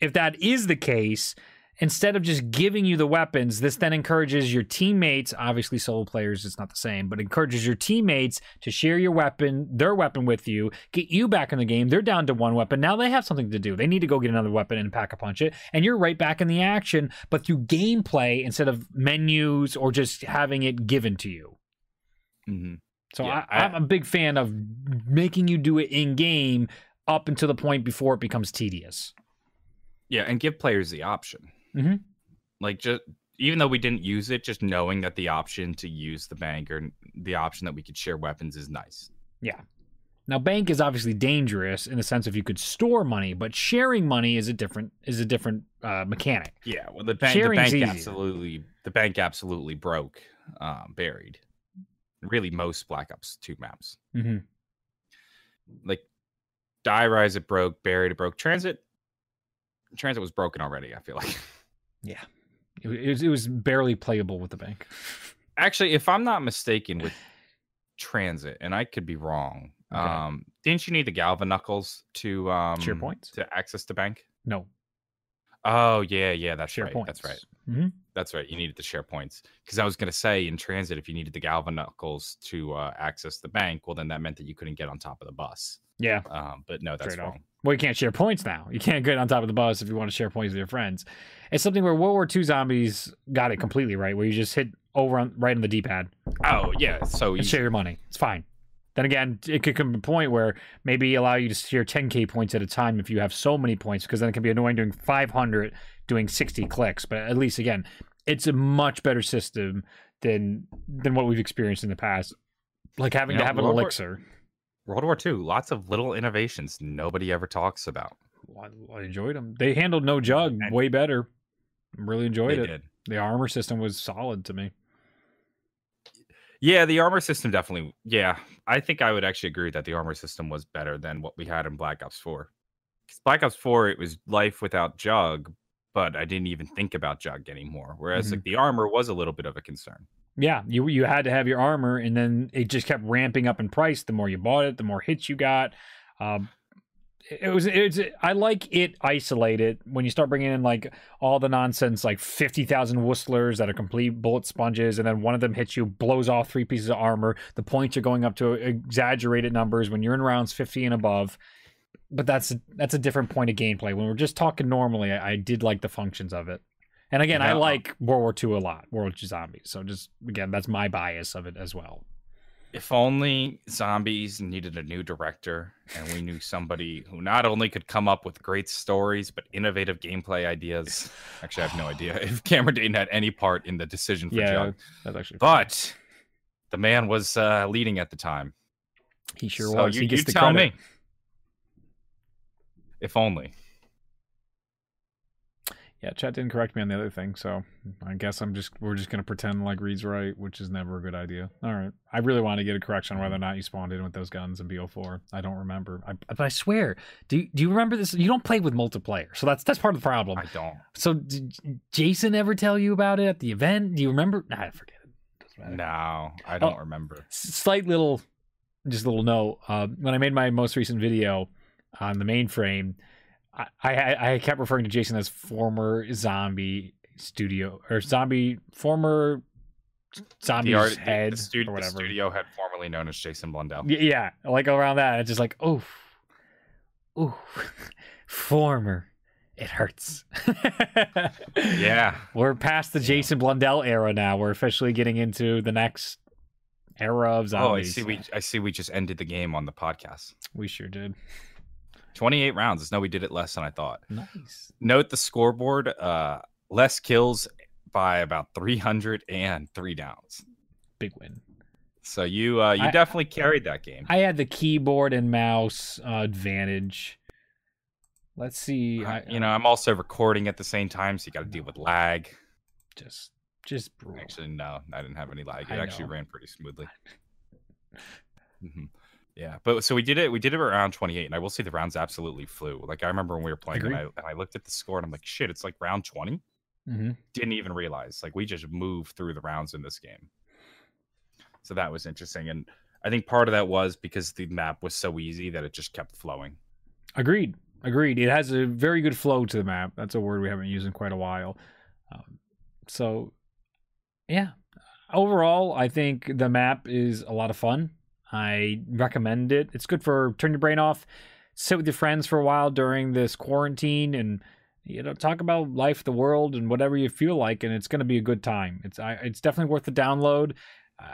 if that is the case... Instead of just giving you the weapons, this then encourages your teammates, obviously solo players, it's not the same, but encourages your teammates to share your weapon, their weapon with you, get you back in the game. They're down to one weapon. Now they have something to do. They need to go get another weapon and pack a punch it. And you're right back in the action, but through gameplay instead of menus or just having it given to you. Mm-hmm. So yeah, I, I, I'm a big fan of making you do it in game up until the point before it becomes tedious. Yeah. And give players the option. Mm-hmm. Like, just even though we didn't use it, just knowing that the option to use the bank or the option that we could share weapons is nice. Yeah. Now, bank is obviously dangerous in the sense of you could store money, but sharing money is a different is a different uh, mechanic. Yeah. Well, the bank, the bank absolutely the bank absolutely broke, um, buried. Really, most Black Ops two maps. Mm-hmm. Like, Die Rise, it broke. Buried, it broke. Transit, Transit was broken already. I feel like. Yeah, it, it, was, it was barely playable with the bank. Actually, if I'm not mistaken with Transit, and I could be wrong, okay. um, didn't you need the Galva Knuckles to um, share points to access the bank? No. Oh, yeah, yeah, that's share right. Points. That's right. Mm-hmm. That's right. You needed the share points. Because I was going to say in Transit, if you needed the Galva Knuckles to uh, access the bank, well, then that meant that you couldn't get on top of the bus. Yeah. Um, but no, that's Straight wrong. Off. Well, you can't share points now. You can't get on top of the bus if you want to share points with your friends. It's something where World War Two Zombies got it completely right, where you just hit over on, right on the D-pad. Oh, yeah, so easy. And share your money. It's fine. Then again, it could come to a point where maybe allow you to share ten K points at a time if you have so many points, because then it can be annoying doing five hundred, doing sixty clicks. But at least, again, it's a much better system than than what we've experienced in the past. Like having you know, to have an World elixir. War, World War Two, lots of little innovations nobody ever talks about. Well, I enjoyed them. They handled No Jug way better. Really enjoyed they it. Did. The armor system was solid to me. Yeah, the armor system definitely. Yeah, I think I would actually agree that the armor system was better than what we had in Black Ops four. Because Black Ops four, it was life without Jug, but I didn't even think about Jug anymore. Whereas mm-hmm. like the armor was a little bit of a concern. Yeah, you you had to have your armor, and then it just kept ramping up in price. The more you bought it, the more hits you got. Um, it was it's I like it isolated. When you start bringing in like all the nonsense, like fifty thousand whistlers that are complete bullet sponges, and then one of them hits you, blows off three pieces of armor. The points are going up to exaggerated numbers when you're in rounds fifty and above. But that's that's a different point of gameplay. When we're just talking normally, I, I did like the functions of it. And again, yeah. I like World War Two a lot, World War Two Zombies. So just, again, that's my bias of it as well. If only Zombies needed a new director, and we knew somebody who not only could come up with great stories, but innovative gameplay ideas. Actually, I have no idea if Cameron Dayton had any part in the decision for yeah, Jug. That's actually but funny. The man was uh, leading at the time. He sure so was. You, he gets you the tell credit. Me. If only. Yeah, chat didn't correct me on the other thing, so I guess I'm just we're just gonna pretend like Reed's right, which is never a good idea. All right, I really want to get a correction on whether or not you spawned in with those guns in B O four. I don't remember. I, but I swear, do do you remember this? You don't play with multiplayer, so that's that's part of the problem. I don't. So did Jason ever tell you about it at the event? Do you remember? Nah, I forget it. Doesn't matter. No, I don't oh, remember. Slight little, just a little note. Uh, when I made my most recent video on the mainframe. I, I I kept referring to Jason as former zombie studio or zombie former zombie head the stu- or whatever. The studio head formerly known as Jason Blundell. Yeah, yeah, like around that, it's just like oh, ooh, former, it hurts. Yeah, we're past the Jason Blundell era now. We're officially getting into the next era of zombies. Oh, I see. We I see. We just ended the game on the podcast. We sure did. twenty-eight rounds. It's no, we did it less than I thought. Nice. Note the scoreboard. Uh, less kills by about three hundred and three downs. Big win. So you uh, you I, definitely carried that game. I had the keyboard and mouse uh, advantage. Let's see. I, you know, I'm also recording at the same time, so you got to deal with lag. Just, just brutal. Actually, no, I didn't have any lag. It I actually know. ran pretty smoothly. Mm-hmm. Yeah, but so we did it. We did it around twenty-eight, and I will say the rounds absolutely flew. Like I remember when we were playing, and I, and I looked at the score, and I'm like, "Shit, it's like round twenty." Mm-hmm. Didn't even realize. Like we just moved through the rounds in this game, so that was interesting. And I think part of that was because the map was so easy that it just kept flowing. Agreed, agreed. It has a very good flow to the map. That's a word we haven't used in quite a while. Um, so, yeah, overall, I think the map is a lot of fun. I recommend it. It's good for turn your brain off, sit with your friends for a while during this quarantine, and you know talk about life, the world, and whatever you feel like. And it's going to be a good time. It's I, it's definitely worth the download. Uh,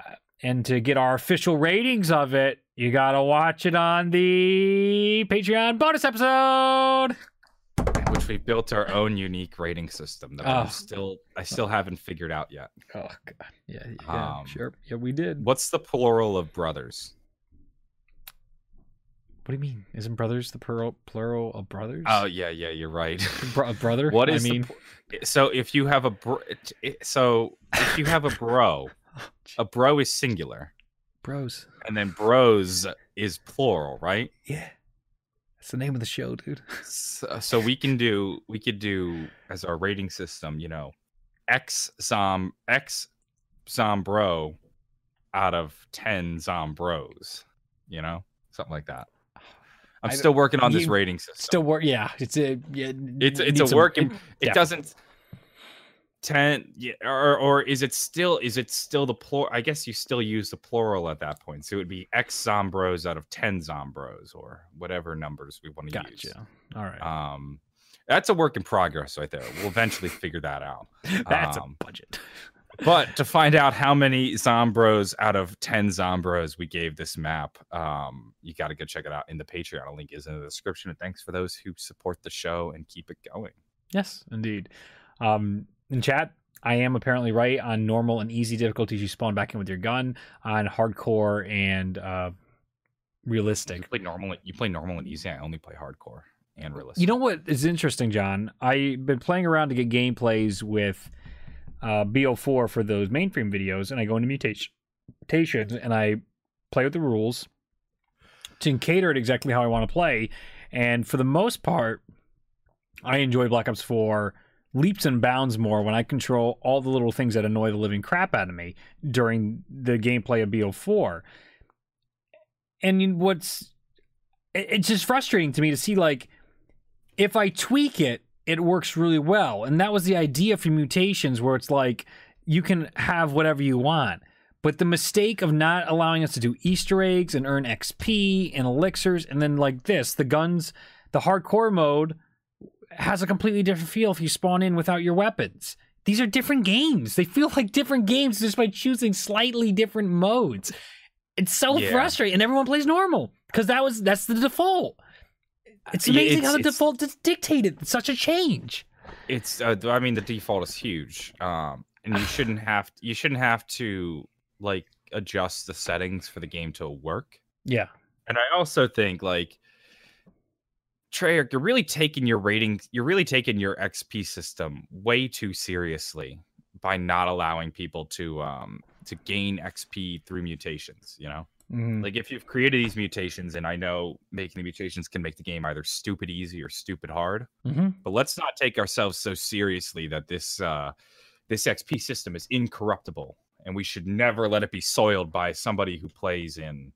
and to get our official ratings of it, you gotta watch it on the Patreon bonus episode, which we built our own unique rating system that oh. I'm still I still haven't figured out yet. Oh god. Yeah, yeah um, sure. Yeah, we did. What's the plural of brothers? What do you mean? Isn't brothers the plural, plural of brothers? Oh yeah, yeah, you're right. Bro- brother? What is I mean? The, so if you have a bro, so if you have a bro, a bro is singular. Bros. And then bros is plural, right? Yeah. It's the name of the show, dude. So, so we can do, we could do as our rating system, you know, X zom, X zombro out of ten zombros, you know, something like that. I'm I still working on this rating system. Still work, yeah. It's a, yeah, it's a, it's a work. Some, in, it, it yeah. doesn't. ten, yeah, or or is it still is it still the plural? I guess you still use the plural at that point, so it would be X Zombros out of ten Zombros, or whatever numbers we want to gotcha. use. All right. Um, that's a work in progress right there. We'll eventually figure that out. That's um, a budget. But to find out how many Zombros out of ten Zombros we gave this map, um, you got to go check it out in the Patreon. A link is in the description. And thanks for those who support the show and keep it going. Yes, indeed. Um, in chat, I am apparently right. On normal and easy difficulties, you spawn back in with your gun. On hardcore and uh, realistic, you play normal. You play normal and easy. I only play hardcore and realistic. You know what is interesting, John? I've been playing around to get gameplays with Uh, B O four for those mainframe videos, and I go into mutations and I play with the rules to cater it exactly how I want to play. And for the most part, I enjoy Black Ops four leaps and bounds more when I control all the little things that annoy the living crap out of me during the gameplay of B O four. And what's it's just frustrating to me to see, like, if I tweak it, it works really well. And that was the idea for mutations, where it's like you can have whatever you want. But the mistake of not allowing us to do Easter eggs and earn X P and elixirs, and then like this, the guns, the hardcore mode has a completely different feel if you spawn in without your weapons. These are different games. They feel like different games just by choosing slightly different modes. It's so yeah. frustrating. And everyone plays normal because that was that's the default. It's amazing it's, how the it's, default dictated such a change. It's, uh, I mean, the default is huge, um, and you shouldn't have to, you shouldn't have to like adjust the settings for the game to work. Yeah, and I also think, like, Treyarch, you're really taking your ratings, you're really taking your X P system way too seriously by not allowing people to um, to gain X P through mutations. You know. Like, if you've created these mutations, and I know making the mutations can make the game either stupid easy or stupid hard, mm-hmm. but let's not take ourselves so seriously that this uh, this X P system is incorruptible, and we should never let it be soiled by somebody who plays in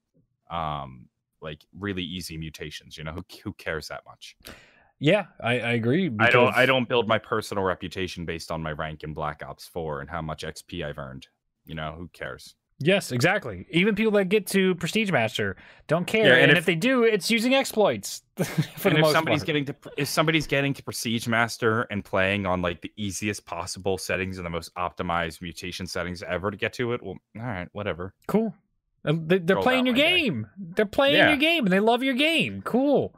um, like really easy mutations. You know, who who cares that much? Yeah, I, I agree. Because I don't I don't build my personal reputation based on my rank in Black Ops four and how much X P I've earned. You know, who cares? Yes, exactly. Even people that get to Prestige Master don't care, yeah, and, and if, if they do, it's using exploits. For and the if most somebody's part. getting to if somebody's getting to Prestige Master and playing on like the easiest possible settings and the most optimized mutation settings ever to get to it, well, all right, whatever. Cool. They're, they're playing your game. Day. They're playing yeah. your game, and they love your game. Cool.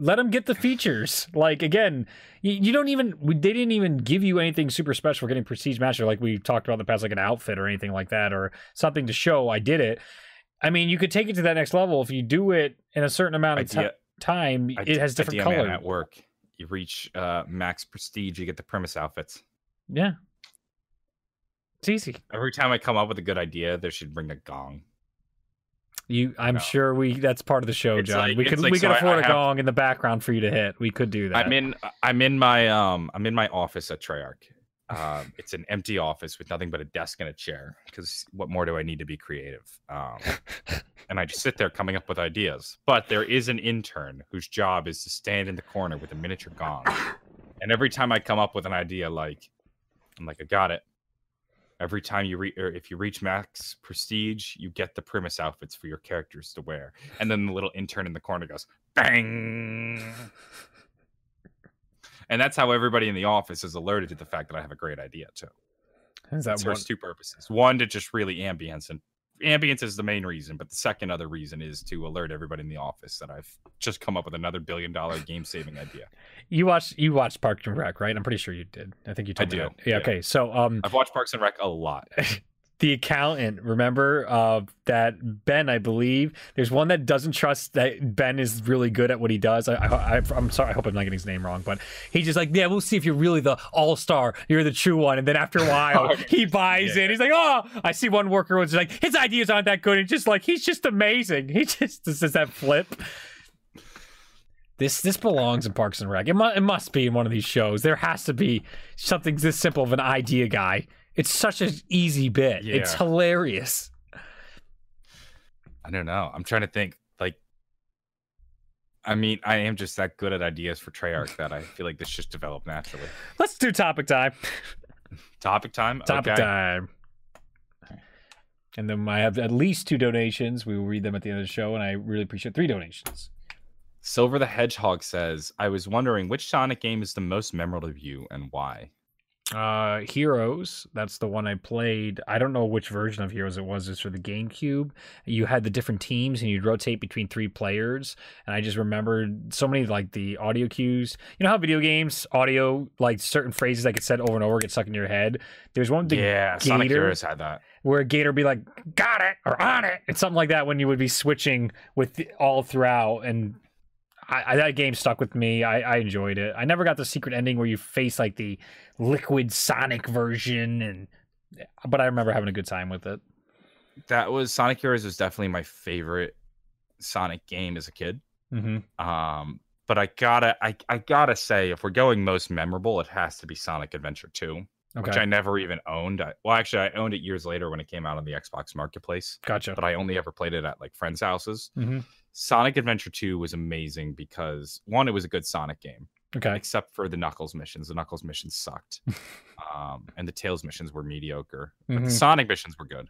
Let them get the features. Like, again, you, you don't even, they didn't even give you anything super special for getting Prestige Master, like we talked about in the past, like an outfit or anything like that, or something to show I did it. I mean, you could take it to that next level if you do it in a certain amount of idea, t- time. Idea, it has different colors. At work, you reach uh, max prestige, you get the premise outfits. Yeah, it's easy. Every time I come up with a good idea, there should bring a gong. You, I'm no. sure we. That's part of the show, it's John. Like, we could like, we so could afford I, I a gong to, in the background for you to hit. We could do that. I'm in. I'm in my um. I'm in my office at Treyarch. Um, it's an empty office with nothing but a desk and a chair. Because what more do I need to be creative? Um, and I just sit there coming up with ideas. But there is an intern whose job is to stand in the corner with a miniature gong. And every time I come up with an idea, like I'm like, I got it. Every time you re- or if you reach max prestige, you get the Primus outfits for your characters to wear. And then the little intern in the corner goes, bang. And that's how everybody in the office is alerted to the fact that I have a great idea, too. Is that serves two purposes. One, to just really ambience. And ambience is the main reason. But the second other reason is to alert everybody in the office that I've just come up with another billion dollar game saving idea. You watched you watched Parks and Rec, right? I'm pretty sure you did. I think you told I me do. That. Yeah, yeah. Okay. So um, I've watched Parks and Rec a lot. The accountant, remember uh, that Ben, I believe. There's one that doesn't trust that Ben is really good at what he does. I, I, I, I'm sorry. I hope I'm not getting his name wrong, but he's just like, yeah, we'll see if you're really the all-star. You're the true one. And then after a while, okay. he buys yeah. in. He's like, oh, I see one worker was like, his ideas aren't that good. It's just like, he's just amazing. He just does that flip. This this belongs in Parks and Rec. It, mu- it must be in one of these shows. There has to be something this simple of an idea guy. It's such an easy bit. Yeah. It's hilarious. I don't know. I'm trying to think. Like, I mean, I am just that good at ideas for Treyarch that I feel like this just developed naturally. Let's do topic time. Topic time. Topic okay. time. And then I have at least two donations. We will read them at the end of the show, and I really appreciate three donations. Silver the Hedgehog says, I was wondering which Sonic game is the most memorable to you and why? Uh, Heroes. That's the one I played. I don't know which version of Heroes it was. It's for the GameCube. You had the different teams, and you'd rotate between three players. And I just remembered so many, like, the audio cues. You know how video games, audio, like, certain phrases that get said over and over get stuck in your head? There's one thing. Yeah, Gator, Sonic Heroes had that. Where a Gator would be like, got it, or on it, and something like that when you would be switching with the, all throughout, and... I, that game stuck with me. I, I enjoyed it. I never got the secret ending where you face like the liquid Sonic version, and but I remember having a good time with it. That was Sonic Heroes was definitely my favorite Sonic game as a kid. Mm-hmm. Um, but I gotta, I, I gotta say, if we're going most memorable, it has to be Sonic Adventure two, okay. which I never even owned. I, well, actually, I owned it years later when it came out on the Xbox Marketplace. Gotcha. But I only ever played it at like friends' houses. Mm-hmm. Sonic Adventure two was amazing because, one, it was a good Sonic game. Okay. Except for the Knuckles missions. The Knuckles missions sucked. um, and the Tails missions were mediocre. Mm-hmm. But the Sonic missions were good.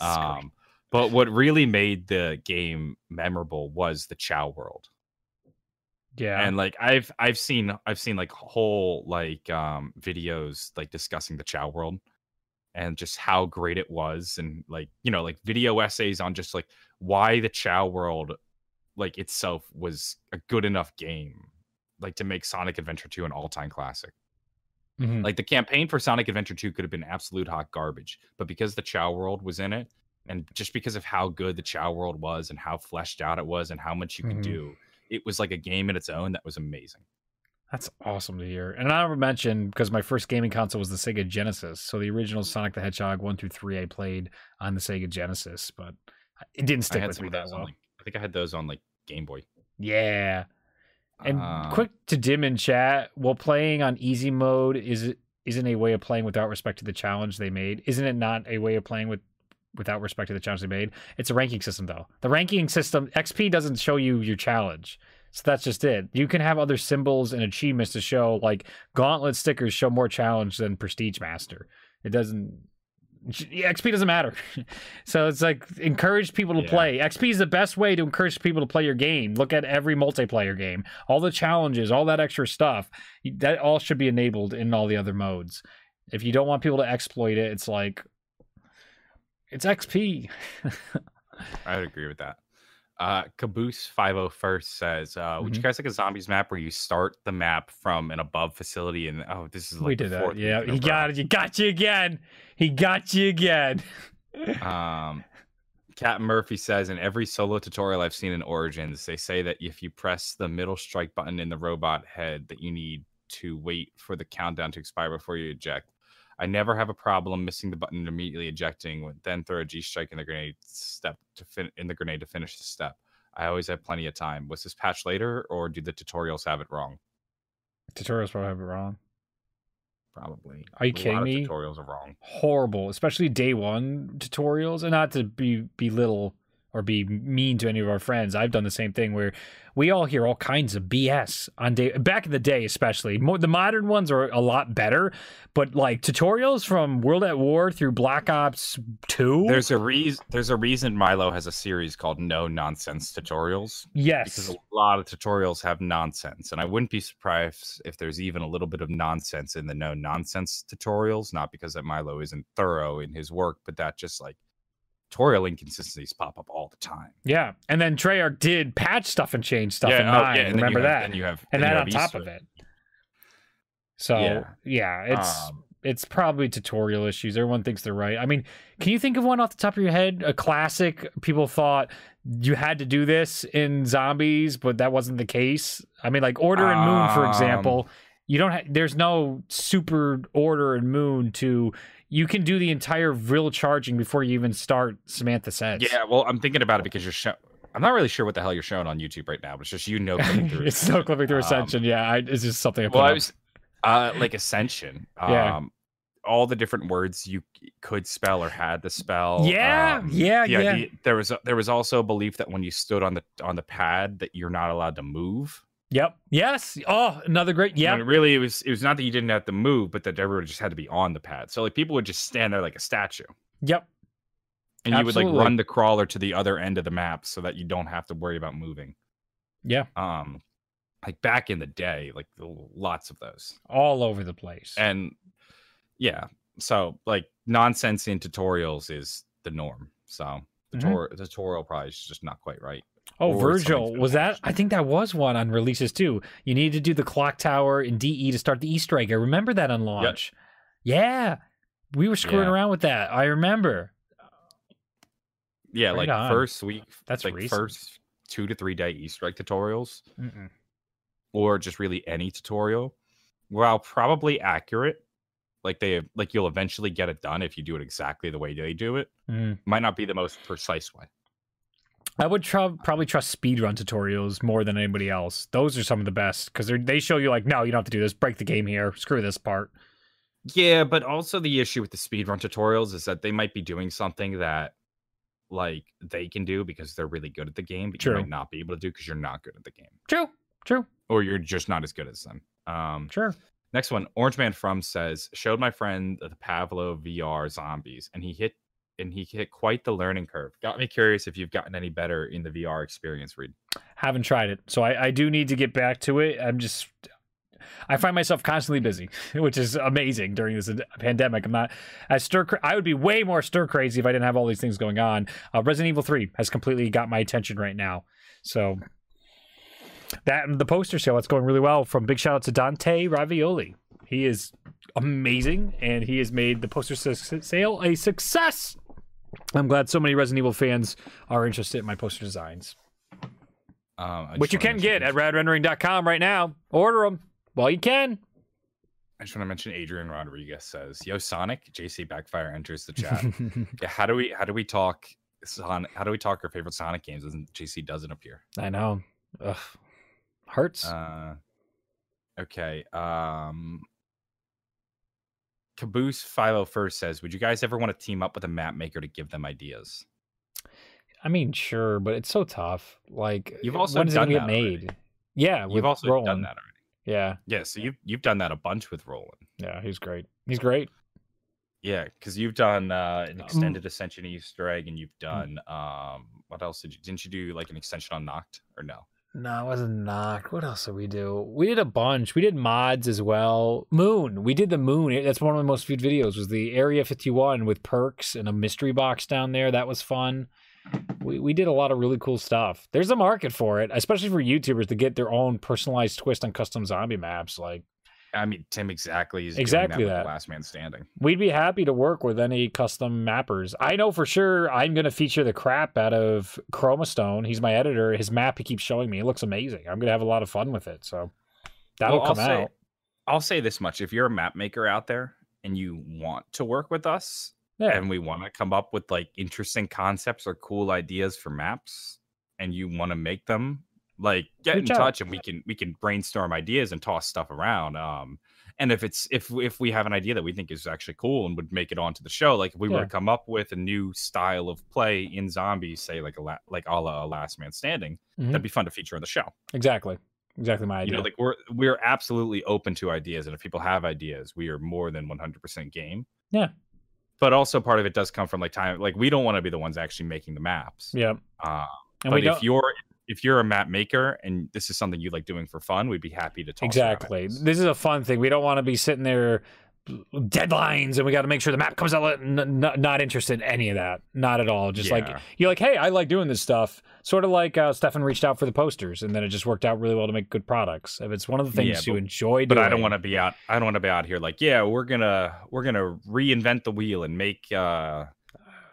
Um, but what really made the game memorable was the Chao World. Yeah. And like I've I've seen I've seen like whole like um videos like discussing the Chao World and just how great it was, and like, you know, like video essays on just like why the Chao World like itself was a good enough game like to make Sonic Adventure two an all-time classic. Mm-hmm. Like the campaign for Sonic Adventure two could have been absolute hot garbage, but because the Chao World was in it, and just because of how good the Chao World was and how fleshed out it was and how much you mm-hmm. could do, it was like a game in its own that was amazing. That's awesome to hear. And I never mentioned, because my first gaming console was the Sega Genesis, so the original Sonic the Hedgehog one through three I played on the Sega Genesis, but it didn't stick with me that well. On, like, I think I had those on like Game Boy. Yeah. And um, quick to Dim in chat, while playing on easy mode is isn't a way of playing without respect to the challenge they made. Isn't it not a way of playing with without respect to the challenge they made? It's a ranking system though. The ranking system, X P doesn't show you your challenge. So that's just it. You can have other symbols and achievements to show, like Gauntlet stickers show more challenge than Prestige Master. It doesn't X P doesn't matter. So it's like, encourage people to yeah. play. X P is the best way to encourage people to play your game. Look at every multiplayer game, all the challenges, all that extra stuff, that all should be enabled in all the other modes. If you don't want people to exploit it, it's like, it's X P. I would agree with that. Uh, Caboose five oh one says, uh, mm-hmm. would you guys like a Zombies map where you start the map from an above facility? And oh, this is like we did that. Yeah, he got it. He got you again. He got you again. um, Cat Murphy says, in every solo tutorial I've seen in Origins, they say that if you press the middle strike button in the robot head, that you need to wait for the countdown to expire before you eject. I never have a problem missing the button and immediately ejecting, then throw a G strike in the grenade step to fin- in the grenade to finish the step. I always have plenty of time. Was this patch later, or do the tutorials have it wrong? Tutorials probably have it wrong. Probably. Are you a kidding lot of me? Tutorials are wrong. Horrible, especially day one tutorials. And not to be belittle or be mean to any of our friends, I've done the same thing where we all hear all kinds of B S on day back in the day, especially more, the modern ones are a lot better, but like tutorials from World at War through Black Ops two, there's a reason there's a reason Milo has a series called No Nonsense Tutorials. Yes, because a lot of tutorials have nonsense, and I wouldn't be surprised if there's even a little bit of nonsense in the No Nonsense Tutorials, not because that Milo isn't thorough in his work, but that just like tutorial inconsistencies pop up all the time. Yeah, and then Treyarch did patch stuff and change stuff yeah, in nine. Yeah, and remember that? And you have and that on top of it. So yeah, yeah it's um, it's probably tutorial issues. Everyone thinks they're right. I mean, can you think of one off the top of your head? A classic people thought you had to do this in Zombies, but that wasn't the case. I mean, like Order and Moon, for example. Um, you don't. Ha- there's no super Order and Moon to. You can do the entire real charging before you even start Samantha Says. Yeah, well, I'm thinking about it because you're showing... I'm not really sure what the hell you're showing on YouTube right now, but it's just you no clipping through. It's no clipping through Ascension, um, yeah. I, it's just something I put Well, up. I was... Uh, like Ascension. Um, yeah. All the different words you could spell or had to spell. Yeah, um, yeah, the yeah. Idea, there was there was also a belief that when you stood on the on the pad that you're not allowed to move. Yep. Yes. Oh, another great. Yeah. And really, it was it was not that you didn't have to move, but that everyone just had to be on the pad. So like people would just stand there like a statue. Yep. And Absolutely. you would like run the crawler to the other end of the map so that you don't have to worry about moving. Yeah. Um, like back in the day, like lots of those all over the place. And yeah, so like nonsense in tutorials is the norm. So the mm-hmm. tutorial probably is just not quite right. Oh, or Virgil, was that? I think that was one on releases too. You need to do the clock tower in D E to start the Easter egg. I remember that on launch. Yep. Yeah, we were screwing yeah. around with that. I remember. Yeah, right like on. first week. That's like recent. First two to three day Easter egg tutorials, Mm-mm. or just really any tutorial. While probably accurate, like they like you'll eventually get it done if you do it exactly the way they do it. Mm. Might not be the most precise way. I would tr- probably trust speedrun tutorials more than anybody else. Those are some of the best because they show you like, no, you don't have to do this. Break the game here. Screw this part. Yeah, but also the issue with the speedrun tutorials is that they might be doing something that like they can do because they're really good at the game, but True. you might not be able to do because you're not good at the game. True. True. Or you're just not as good as them. Um, sure. Next one. Orange Man From says, showed my friend the Pavlov V R zombies and he hit and he hit quite the learning curve. Got me curious if you've gotten any better in the V R experience, Reed. Haven't tried it. So I, I do need to get back to it. I'm just, I find myself constantly busy, which is amazing during this pandemic. I'm not as stir, I would be way more stir crazy if I didn't have all these things going on. Uh, Resident Evil three has completely got my attention right now. So that and the poster sale, that's going really well. From big shout out to Dante Ravioli. He is amazing and he has made the poster sale a success. I'm glad so many Resident Evil fans are interested in my poster designs, um, which you can get at rad rendering dot com right now. Order them while you can. I just want to mention Adrian Rodriguez says, "Yo, Sonic, J C Backfire enters the chat. yeah, how do we how do we talk Son? How do we talk our favorite Sonic games? And J C doesn't appear. I know. Ugh. Hurts. Uh, okay. Um, Caboose five oh one says, would you guys ever want to team up with a map maker to give them ideas? I mean, sure, but it's so tough. Like, you've also when done that made? Already. Yeah, you've also Roland. done that already. Yeah, yeah. So you've you've done that a bunch with Roland. Yeah, he's great. He's great. Yeah, because you've done uh, an extended um, Ascension Easter egg, and you've done um, what else did you? Didn't you do like an extension on Noct or no? No, it wasn't Knocked. What else did we do? We did a bunch. We did mods as well. Moon. We did the Moon. That's one of the most viewed videos was the Area fifty-one with perks and a mystery box down there. That was fun. We we did a lot of really cool stuff. There's a market for it, especially for YouTubers to get their own personalized twist on custom zombie maps. Like, I mean, Tim exactly is exactly doing that, that. With Last Man Standing. We'd be happy to work with any custom mappers. I know for sure I'm going to feature the crap out of Chroma Stone. He's my editor. His map he keeps showing me. It looks amazing. I'm going to have a lot of fun with it. So that'll well, come I'll say, out. I'll say this much. If you're a map maker out there and you want to work with us yeah. and we want to come up with like interesting concepts or cool ideas for maps and you want to make them, like get Good in job. touch and we can we can brainstorm ideas and toss stuff around. Um, and if it's if if we have an idea that we think is actually cool and would make it onto the show, like if we yeah. were to come up with a new style of play in zombies, say like a la- like a la Last Man Standing, mm-hmm. that'd be fun to feature on the show. Exactly, exactly my idea. You know, like we're we're absolutely open to ideas, and if people have ideas, we are more than one hundred percent game. Yeah. But also part of it does come from like time, like we don't want to be the ones actually making the maps. Yeah. Uh, and but we don't- if you're If you're a map maker and this is something you like doing for fun, we'd be happy to talk Exactly. about it. This is a fun thing. We don't want to be sitting there deadlines and we got to make sure the map comes out. N- n- not interested in any of that. Not at all. Just yeah. like you're like, hey, I like doing this stuff. Sort of like uh, Stefan reached out for the posters and then it just worked out really well to make good products. If it's one of the things yeah, but, you enjoy doing. But I don't want to be out. I don't want to be out here like, yeah, we're going to we're going to reinvent the wheel and make uh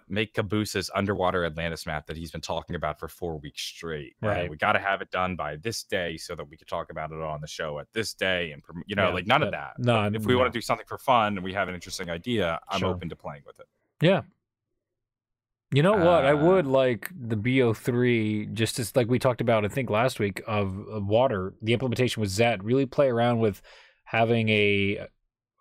make Caboose's underwater Atlantis map that he's been talking about for four weeks straight. Right. And we got to have it done by this day so that we could talk about it on the show at this day. And, you know, yeah, like none but, of that. No, like if we no. want to do something for fun and we have an interesting idea, I'm sure. open to playing with it. Yeah. You know what? Uh, I would like the B O three, just as like we talked about, I think last week of, of water, the implementation with Zed, really play around with having a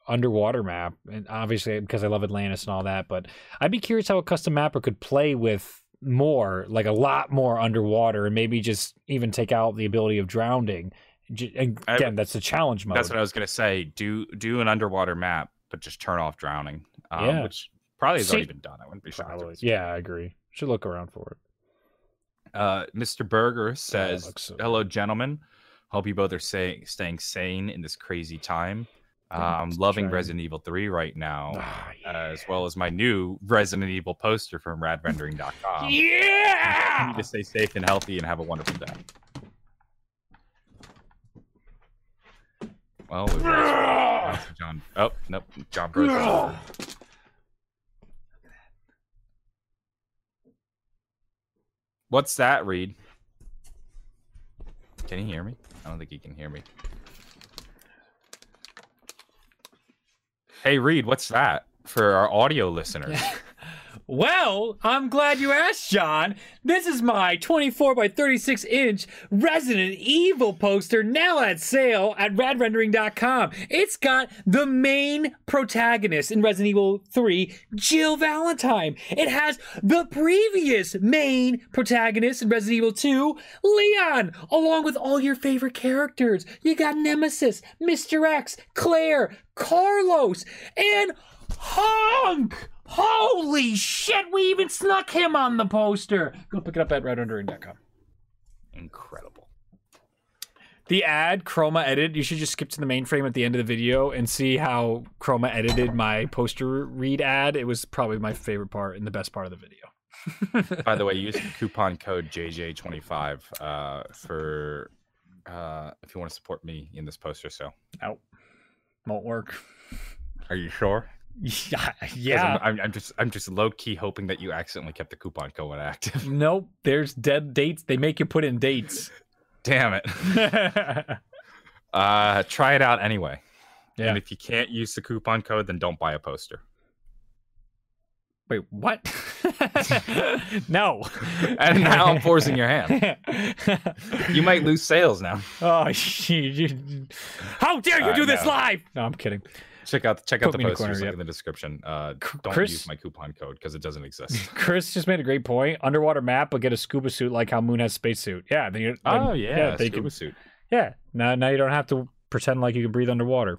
underwater map, and obviously because I love Atlantis and all that, but I'd be curious how a custom mapper could play with more, like a lot more underwater, and maybe just even take out the ability of drowning Again, I, that's the challenge mode. That's what I was going to say. Do do an underwater map, but just turn off drowning. Um, yeah. Which probably has See, already been done. I wouldn't be shocked. Probably, yeah, I agree. Should look around for it. Uh, Mister Berger says, so hello, gentlemen. Hope you both are say, staying sane in this crazy time. I'm um, loving trying. Resident Evil three right now, oh, yeah. uh, as well as my new Resident Evil poster from Rad Rendering dot com. Yeah! Continue to stay safe and healthy and have a wonderful day. Well, we've got John. Oh, nope. John Brosnan. Look at that. What's that, Reed? Can he hear me? I don't think he can hear me. Hey, Reed, what's that for our audio listeners? Well, I'm glad you asked, John. This is my twenty-four by thirty-six inch Resident Evil poster now at sale at Rad Rendering dot com. It's got the main protagonist in Resident Evil three, Jill Valentine. It has the previous main protagonist in Resident Evil two, Leon, along with all your favorite characters. You got Nemesis, Mister X, Claire, Carlos, and Honk! Holy shit, we even snuck him on the poster. Go pick it up at Rad Rendering dot com. Incredible. The ad, Chroma edit, you should just skip to the mainframe at the end of the video and see how Chroma edited my poster read ad. It was probably my favorite part and the best part of the video. By the way, use coupon code J J twenty-five uh, for uh, if you want to support me in this poster sale. Nope. Won't work. Are you sure? Yeah, yeah. I'm, I'm, I'm just, I'm just low key hoping that you accidentally kept the coupon code active. Nope, there's dead dates. They make you put in dates. Damn it. uh, try it out anyway. Yeah. And if you can't use the coupon code, then don't buy a poster. Wait, what? No. And now I'm forcing your hand. You might lose sales now. Oh, you, how dare you uh, do this no. live? No, I'm kidding. Check out check out Put the posters in the corner, yep. in the description. Uh, don't Chris, use my coupon code because it doesn't exist. Chris just made a great point. Underwater map, but get a scuba suit like how Moon has space suit. Yeah. Then then, oh yeah, yeah they scuba can, suit. Yeah. Now now you don't have to pretend like you can breathe underwater.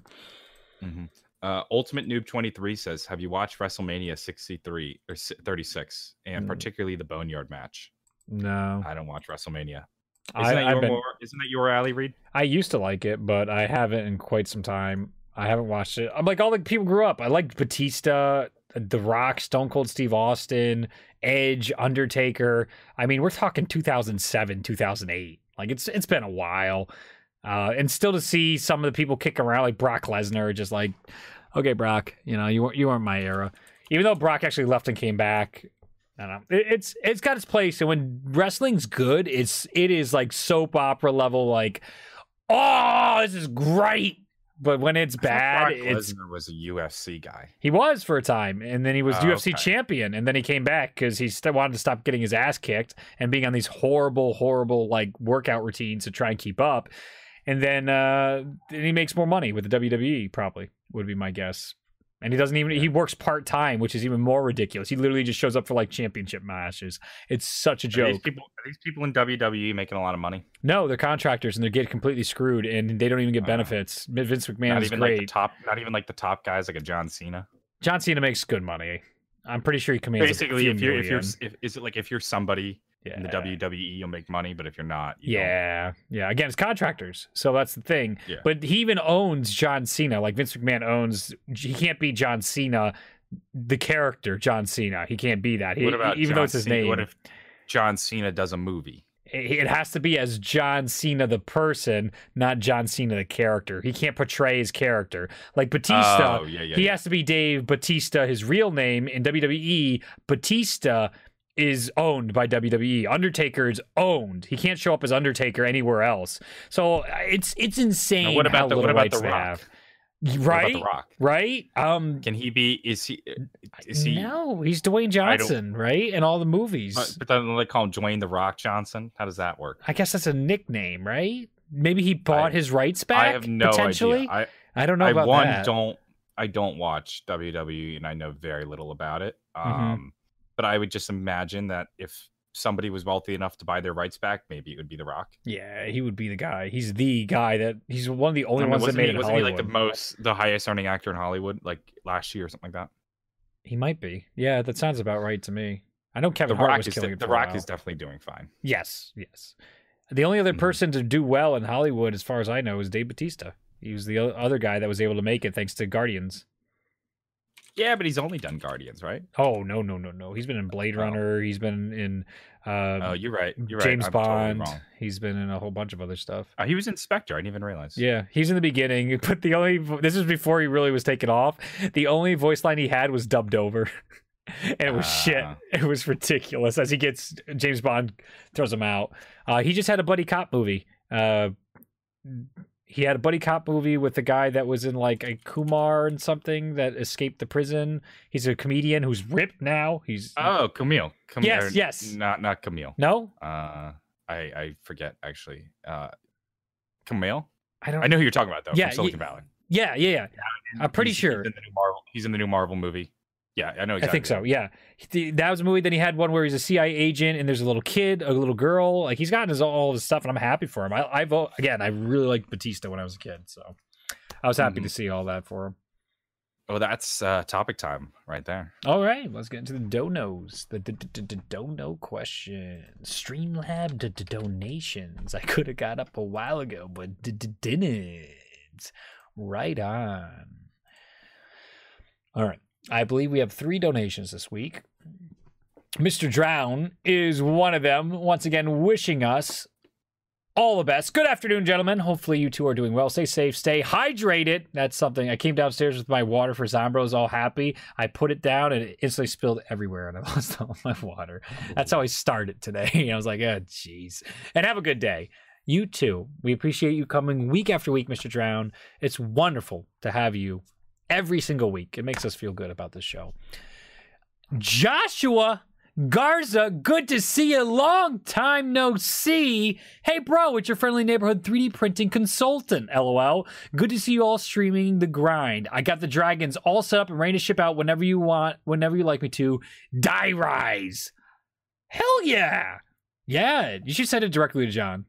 Mm-hmm. Uh, Ultimate Noob twenty-three says, "Have you watched WrestleMania sixty-three or thirty-six, and mm. particularly the Boneyard match?" No, I don't watch WrestleMania. Isn't I, that your been, more, isn't that your alley, Reed? I used to like it, but I haven't in quite some time. I haven't watched it. I'm like all the people grew up. I liked Batista, The Rock, Stone Cold Steve Austin, Edge, Undertaker. I mean, we're talking two thousand seven, two thousand eight. Like it's it's been a while, uh, and still to see some of the people kick around like Brock Lesnar, just like, okay, Brock, you know, you weren't you weren't my era. Even though Brock actually left and came back, I don't know. It, it's it's got its place. And when wrestling's good, it's it is like soap opera level. Like, oh, this is great. But when it's bad, Brock it's... Lesnar was a U F C guy. He was for a time, and then he was oh, U F C okay. champion, and then he came back because he st- wanted to stop getting his ass kicked and being on these horrible, horrible, like, workout routines to try and keep up. And then uh, and he makes more money with the W W E, probably, would be my guess. And he doesn't even... Yeah. He works part-time, which is even more ridiculous. He literally just shows up for, like, championship matches. It's such a joke. Are these people, are these people in W W E making a lot of money? No, they're contractors, and they get completely screwed, and they don't even get uh, benefits. Vince McMahon not is even great. Like the top, not even, like, the top guys, like a John Cena? John Cena makes good money. I'm pretty sure he commands Basically, a few if you're... If you're if, is it, like, if you're somebody... Yeah. In the W W E, you'll make money, but if you're not, you yeah, don't. yeah. Again, it's contractors, so that's the thing. Yeah. But he even owns John Cena. Like Vince McMahon owns, he can't be John Cena, the character John Cena. He can't be that. He, what about even John though it's his Cena, name? What if John Cena does a movie? It has to be as John Cena the person, not John Cena the character. He can't portray his character. Like Batista, oh, yeah, yeah, he yeah. has to be Dave Batista, his real name in W W E. Batista is owned by W W E. Undertaker is owned. He can't show up as Undertaker anywhere else. So it's it's insane. Now what about how the what about the Rock? Right, about the Rock? Right? Um, Can he be? Is he? Is he? No, he's Dwayne Johnson, right? In all the movies. But then they call him Dwayne the Rock Johnson. How does that work? I guess that's a nickname, right? Maybe he bought I, his rights back. I have no potentially. idea. I, I don't know I, about one, that. Don't I don't watch W W E, and I know very little about it. Um. Mm-hmm. But I would just imagine that if somebody was wealthy enough to buy their rights back, maybe it would be The Rock. Yeah, he would be the guy. He's the guy that he's one of the only I mean, ones that made he, it. Wasn't Hollywood. He like the most, the highest earning actor in Hollywood, like last year or something like that? He might be. Yeah, that sounds about right to me. I know Kevin the Hart Rock was killing it. The Rock is definitely doing fine. Yes, yes. The only other mm-hmm. person to do well in Hollywood, as far as I know, is Dave Bautista. He was the other guy that was able to make it thanks to Guardians. Yeah, but he's only done Guardians, right? Oh, no, no, no, no. He's been in Blade oh. Runner. He's been in um, oh, you're right. You're James right. Bond. Totally he's been in a whole bunch of other stuff. Uh, he was in Spectre. I didn't even realize. Yeah, he's in the beginning. But the only this is before he really was taken off. The only voice line he had was dubbed over. And it was uh, shit. It was ridiculous. As he gets, James Bond throws him out. Uh, he just had a buddy cop movie. Uh, he had a buddy cop movie with the guy that was in like a Kumar and something that escaped the prison. He's a comedian who's ripped now. He's oh Camille. Camille yes, yes. Not not Camille. No. Uh, I I forget actually. Uh, Camille. I don't. I know who you're talking about though. Yeah, from Silicon Valley. Yeah, yeah, yeah. I'm pretty he's, sure. He's in the new Marvel. He's in the new Marvel movie. Yeah, I know exactly. I think so, yeah. That was a movie, then he had one where he's a C I A agent and there's a little kid, a little girl. Like, he's gotten his, all his stuff, and I'm happy for him. I, I vote, again, I really liked Batista when I was a kid, so I was happy mm-hmm. to see all that for him. Oh, that's uh, topic time right there. All right, let's get into the donos. The dono question. Streamlab to donations. I could have got up a while ago, but didn't. Right on. All right. I believe we have three donations this week. Mister Drown is one of them, once again wishing us all the best. Good afternoon, gentlemen. Hopefully you two are doing well. Stay safe, stay hydrated. That's something. I came downstairs with my water for Zombros, all happy. I put it down and it instantly spilled everywhere and I lost all my water. That's how I started today. I was like, oh, jeez. And have a good day. You too. We appreciate you coming week after week, Mister Drown. It's wonderful to have you. Every single week. It makes us feel good about this show. Joshua Garza, good to see you. Long time no see. Hey, bro, it's your friendly neighborhood three D printing consultant, LOL. Good to see you all streaming The Grind. I got the dragons all set up and ready to ship out whenever you want, whenever you like me to. Die Rise. Hell yeah. Yeah, you should send it directly to John.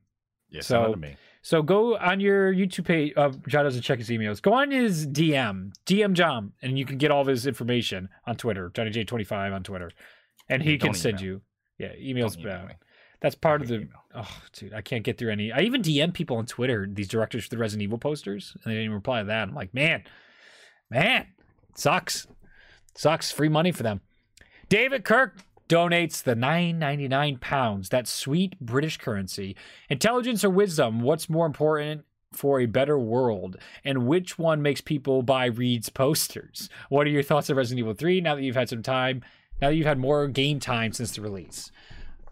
Yes, so, to me. So go on your YouTube page. Uh, John doesn't check his emails. Go on his D M. D M John, and you can get all of his information on Twitter. Johnny J twenty-five on Twitter. And he can send you. Yeah, emails. Email That's part of the... Email. Oh, dude, I can't get through any... I even D M people on Twitter, these directors for the Resident Evil posters, and they didn't even reply to that. I'm like, man, man, it sucks. It sucks. Free money for them. David Kirk donates the nine ninety-nine pounds, that sweet British currency. Intelligence or wisdom, what's more important for a better world? And which one makes people buy Reed's posters? What are your thoughts on Resident Evil three now that you've had some time, now that you've had more game time since the release?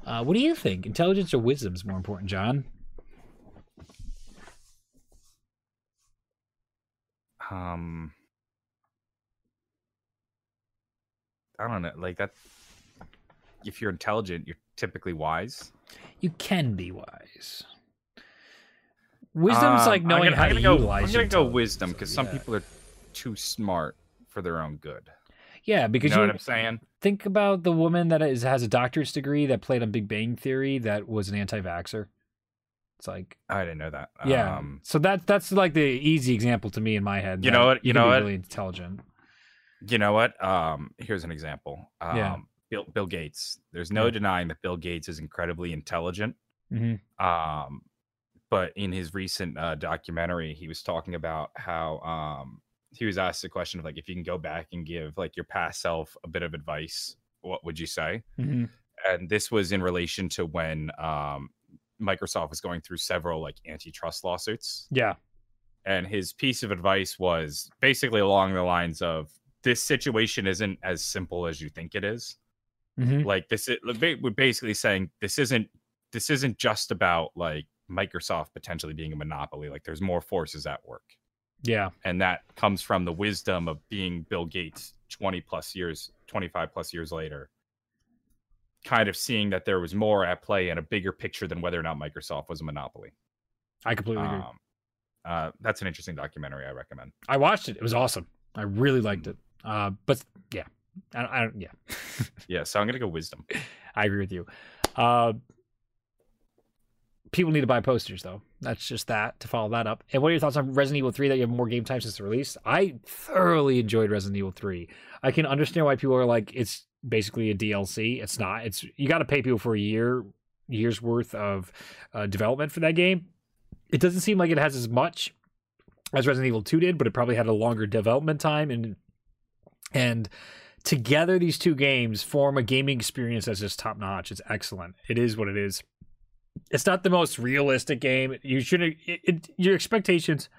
Uh, what do you think? Intelligence or wisdom is more important, John? Um, I don't know, like that's... If you're intelligent, you're typically wise. You can be wise. Wisdom's um, like knowing gonna, how to go, utilize. I'm gonna go wisdom because so, yeah. some people are too smart for their own good. Yeah, because you know you, what I'm saying. Think about the woman that is has a doctorate degree that played on Big Bang Theory that was an anti-vaxxer. It's like I didn't know that. Yeah, um, so that that's like the easy example to me in my head. You know what? You know what? Really intelligent. You know what? Um, here's an example. Um, yeah. Bill, Bill Gates. There's no yeah. denying that Bill Gates is incredibly intelligent. Mm-hmm. Um, but in his recent uh, documentary, he was talking about how um, he was asked the question of like, if you can go back and give like your past self a bit of advice, what would you say? Mm-hmm. And this was in relation to when um, Microsoft was going through several like antitrust lawsuits. Yeah. And his piece of advice was basically along the lines of, this situation isn't as simple as you think it is. Mm-hmm. Like this is we're basically saying this isn't this isn't just about like Microsoft potentially being a monopoly. Like there's more forces at work. Yeah. And that comes from the wisdom of being Bill Gates twenty plus years, twenty-five plus years later, kind of seeing that there was more at play in a bigger picture than whether or not Microsoft was a monopoly. I completely um, agree. Uh, that's an interesting documentary. I recommend. I watched it. It was awesome. I really liked it. Uh, but yeah. I don't, I don't, yeah. yeah, so I'm going to go wisdom. I agree with you. Uh, people need to buy posters, though. That's just that, to follow that up. And what are your thoughts on Resident Evil three, that you have more game time since the release? I thoroughly enjoyed Resident Evil three. I can understand why people are like, it's basically a D L C. It's not. It's you got to pay people for a year, year's worth of uh, development for that game. It doesn't seem like it has as much as Resident Evil two did, but it probably had a longer development time. And and together, these two games form a gaming experience that's just top-notch. It's excellent. It is what it is. It's not the most realistic game. You shouldn't. It, it, your expectations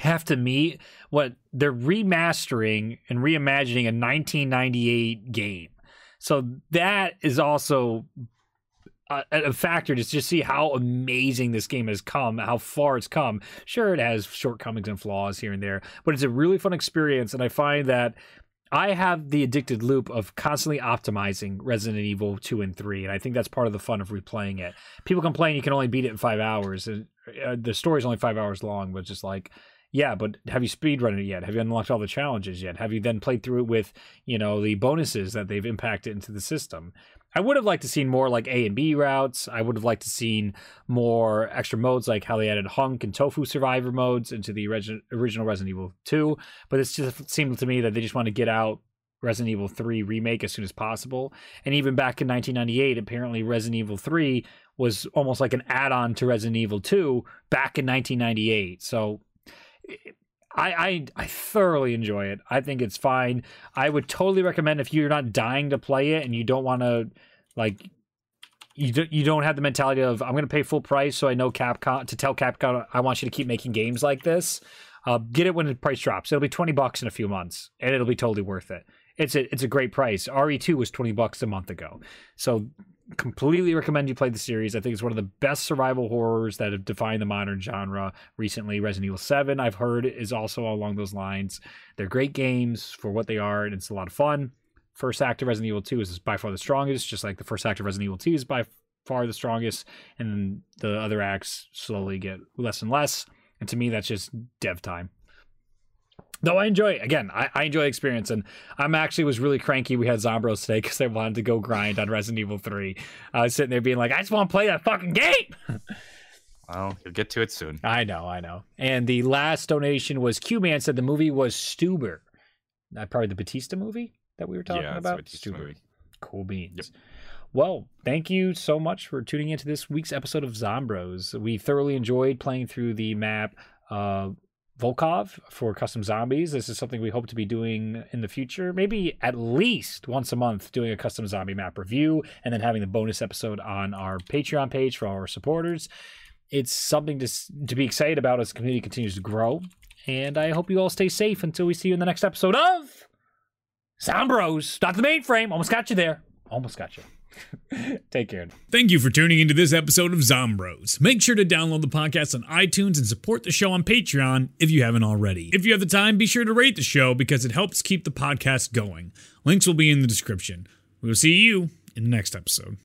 have to meet what they're remastering and reimagining a nineteen ninety-eight game. So that is also a, a factor to just see how amazing this game has come, how far it's come. Sure, it has shortcomings and flaws here and there, but it's a really fun experience, and I find that I have the addicted loop of constantly optimizing Resident Evil two and three, and I think that's part of the fun of replaying it. People complain you can only beat it in five hours. And, uh, the story's only five hours long, but it's just like, yeah, but have you speedrun it yet? Have you unlocked all the challenges yet? Have you then played through it with, you know, the bonuses that they've impacted into the system? I would have liked to seen more like A and B routes. I would have liked to seen more extra modes, like how they added Hunk and Tofu Survivor modes into the original Resident Evil two. But it just seemed to me that they just want to get out Resident Evil three remake as soon as possible. And even back in nineteen ninety-eight, apparently Resident Evil three was almost like an add-on to Resident Evil two back in nineteen ninety-eight. So It, I, I I thoroughly enjoy it. I think it's fine. I would totally recommend, if you're not dying to play it and you don't want to, like, you do, you don't have the mentality of I'm going to pay full price, so I know Capcom to tell Capcom I want you to keep making games like this. Uh, get it when the price drops. It'll be twenty bucks in a few months, and it'll be totally worth it. It's a it's a great price. R E two was twenty bucks a month ago, so completely recommend you play the series. I think it's one of the best survival horrors that have defined the modern genre recently. Resident Evil seven, I've heard, is also along those lines. They're great games for what they are, and it's a lot of fun. First act of Resident Evil two is by far the strongest, just like the first act of Resident Evil two is by far the strongest, and then the other acts slowly get less and less. And to me, that's just dev time. Though I enjoy it. Again, I, I enjoy the experience, and I'm actually was really cranky we had Zombros today because I wanted to go grind on Resident Evil three. I was sitting there being like, I just want to play that fucking game! Well, you'll get to it soon. I know, I know. And the last donation was Q-Man said the movie was Stuber. Not probably the Batista movie that we were talking yeah, about? Batista Stuber. Movie. Cool beans. Yep. Well, thank you so much for tuning into this week's episode of Zombros. We thoroughly enjoyed playing through the map uh Volkov for custom zombies. This is something we hope to be doing in the future, maybe at least once a month, doing a custom zombie map review and then having the bonus episode on our Patreon page for all our supporters. It's something to to be excited about as the community continues to grow, and I hope you all stay safe until we see you in the next episode of Zombros. Not the Mainframe. Almost got you there. Almost got you. Take care. Thank you for tuning into this episode of Zombros. Make sure to download the podcast on iTunes and support the show on Patreon if you haven't already. If you have the time, be sure to rate the show because it helps keep the podcast going. Links will be in the description. We will see you in the next episode.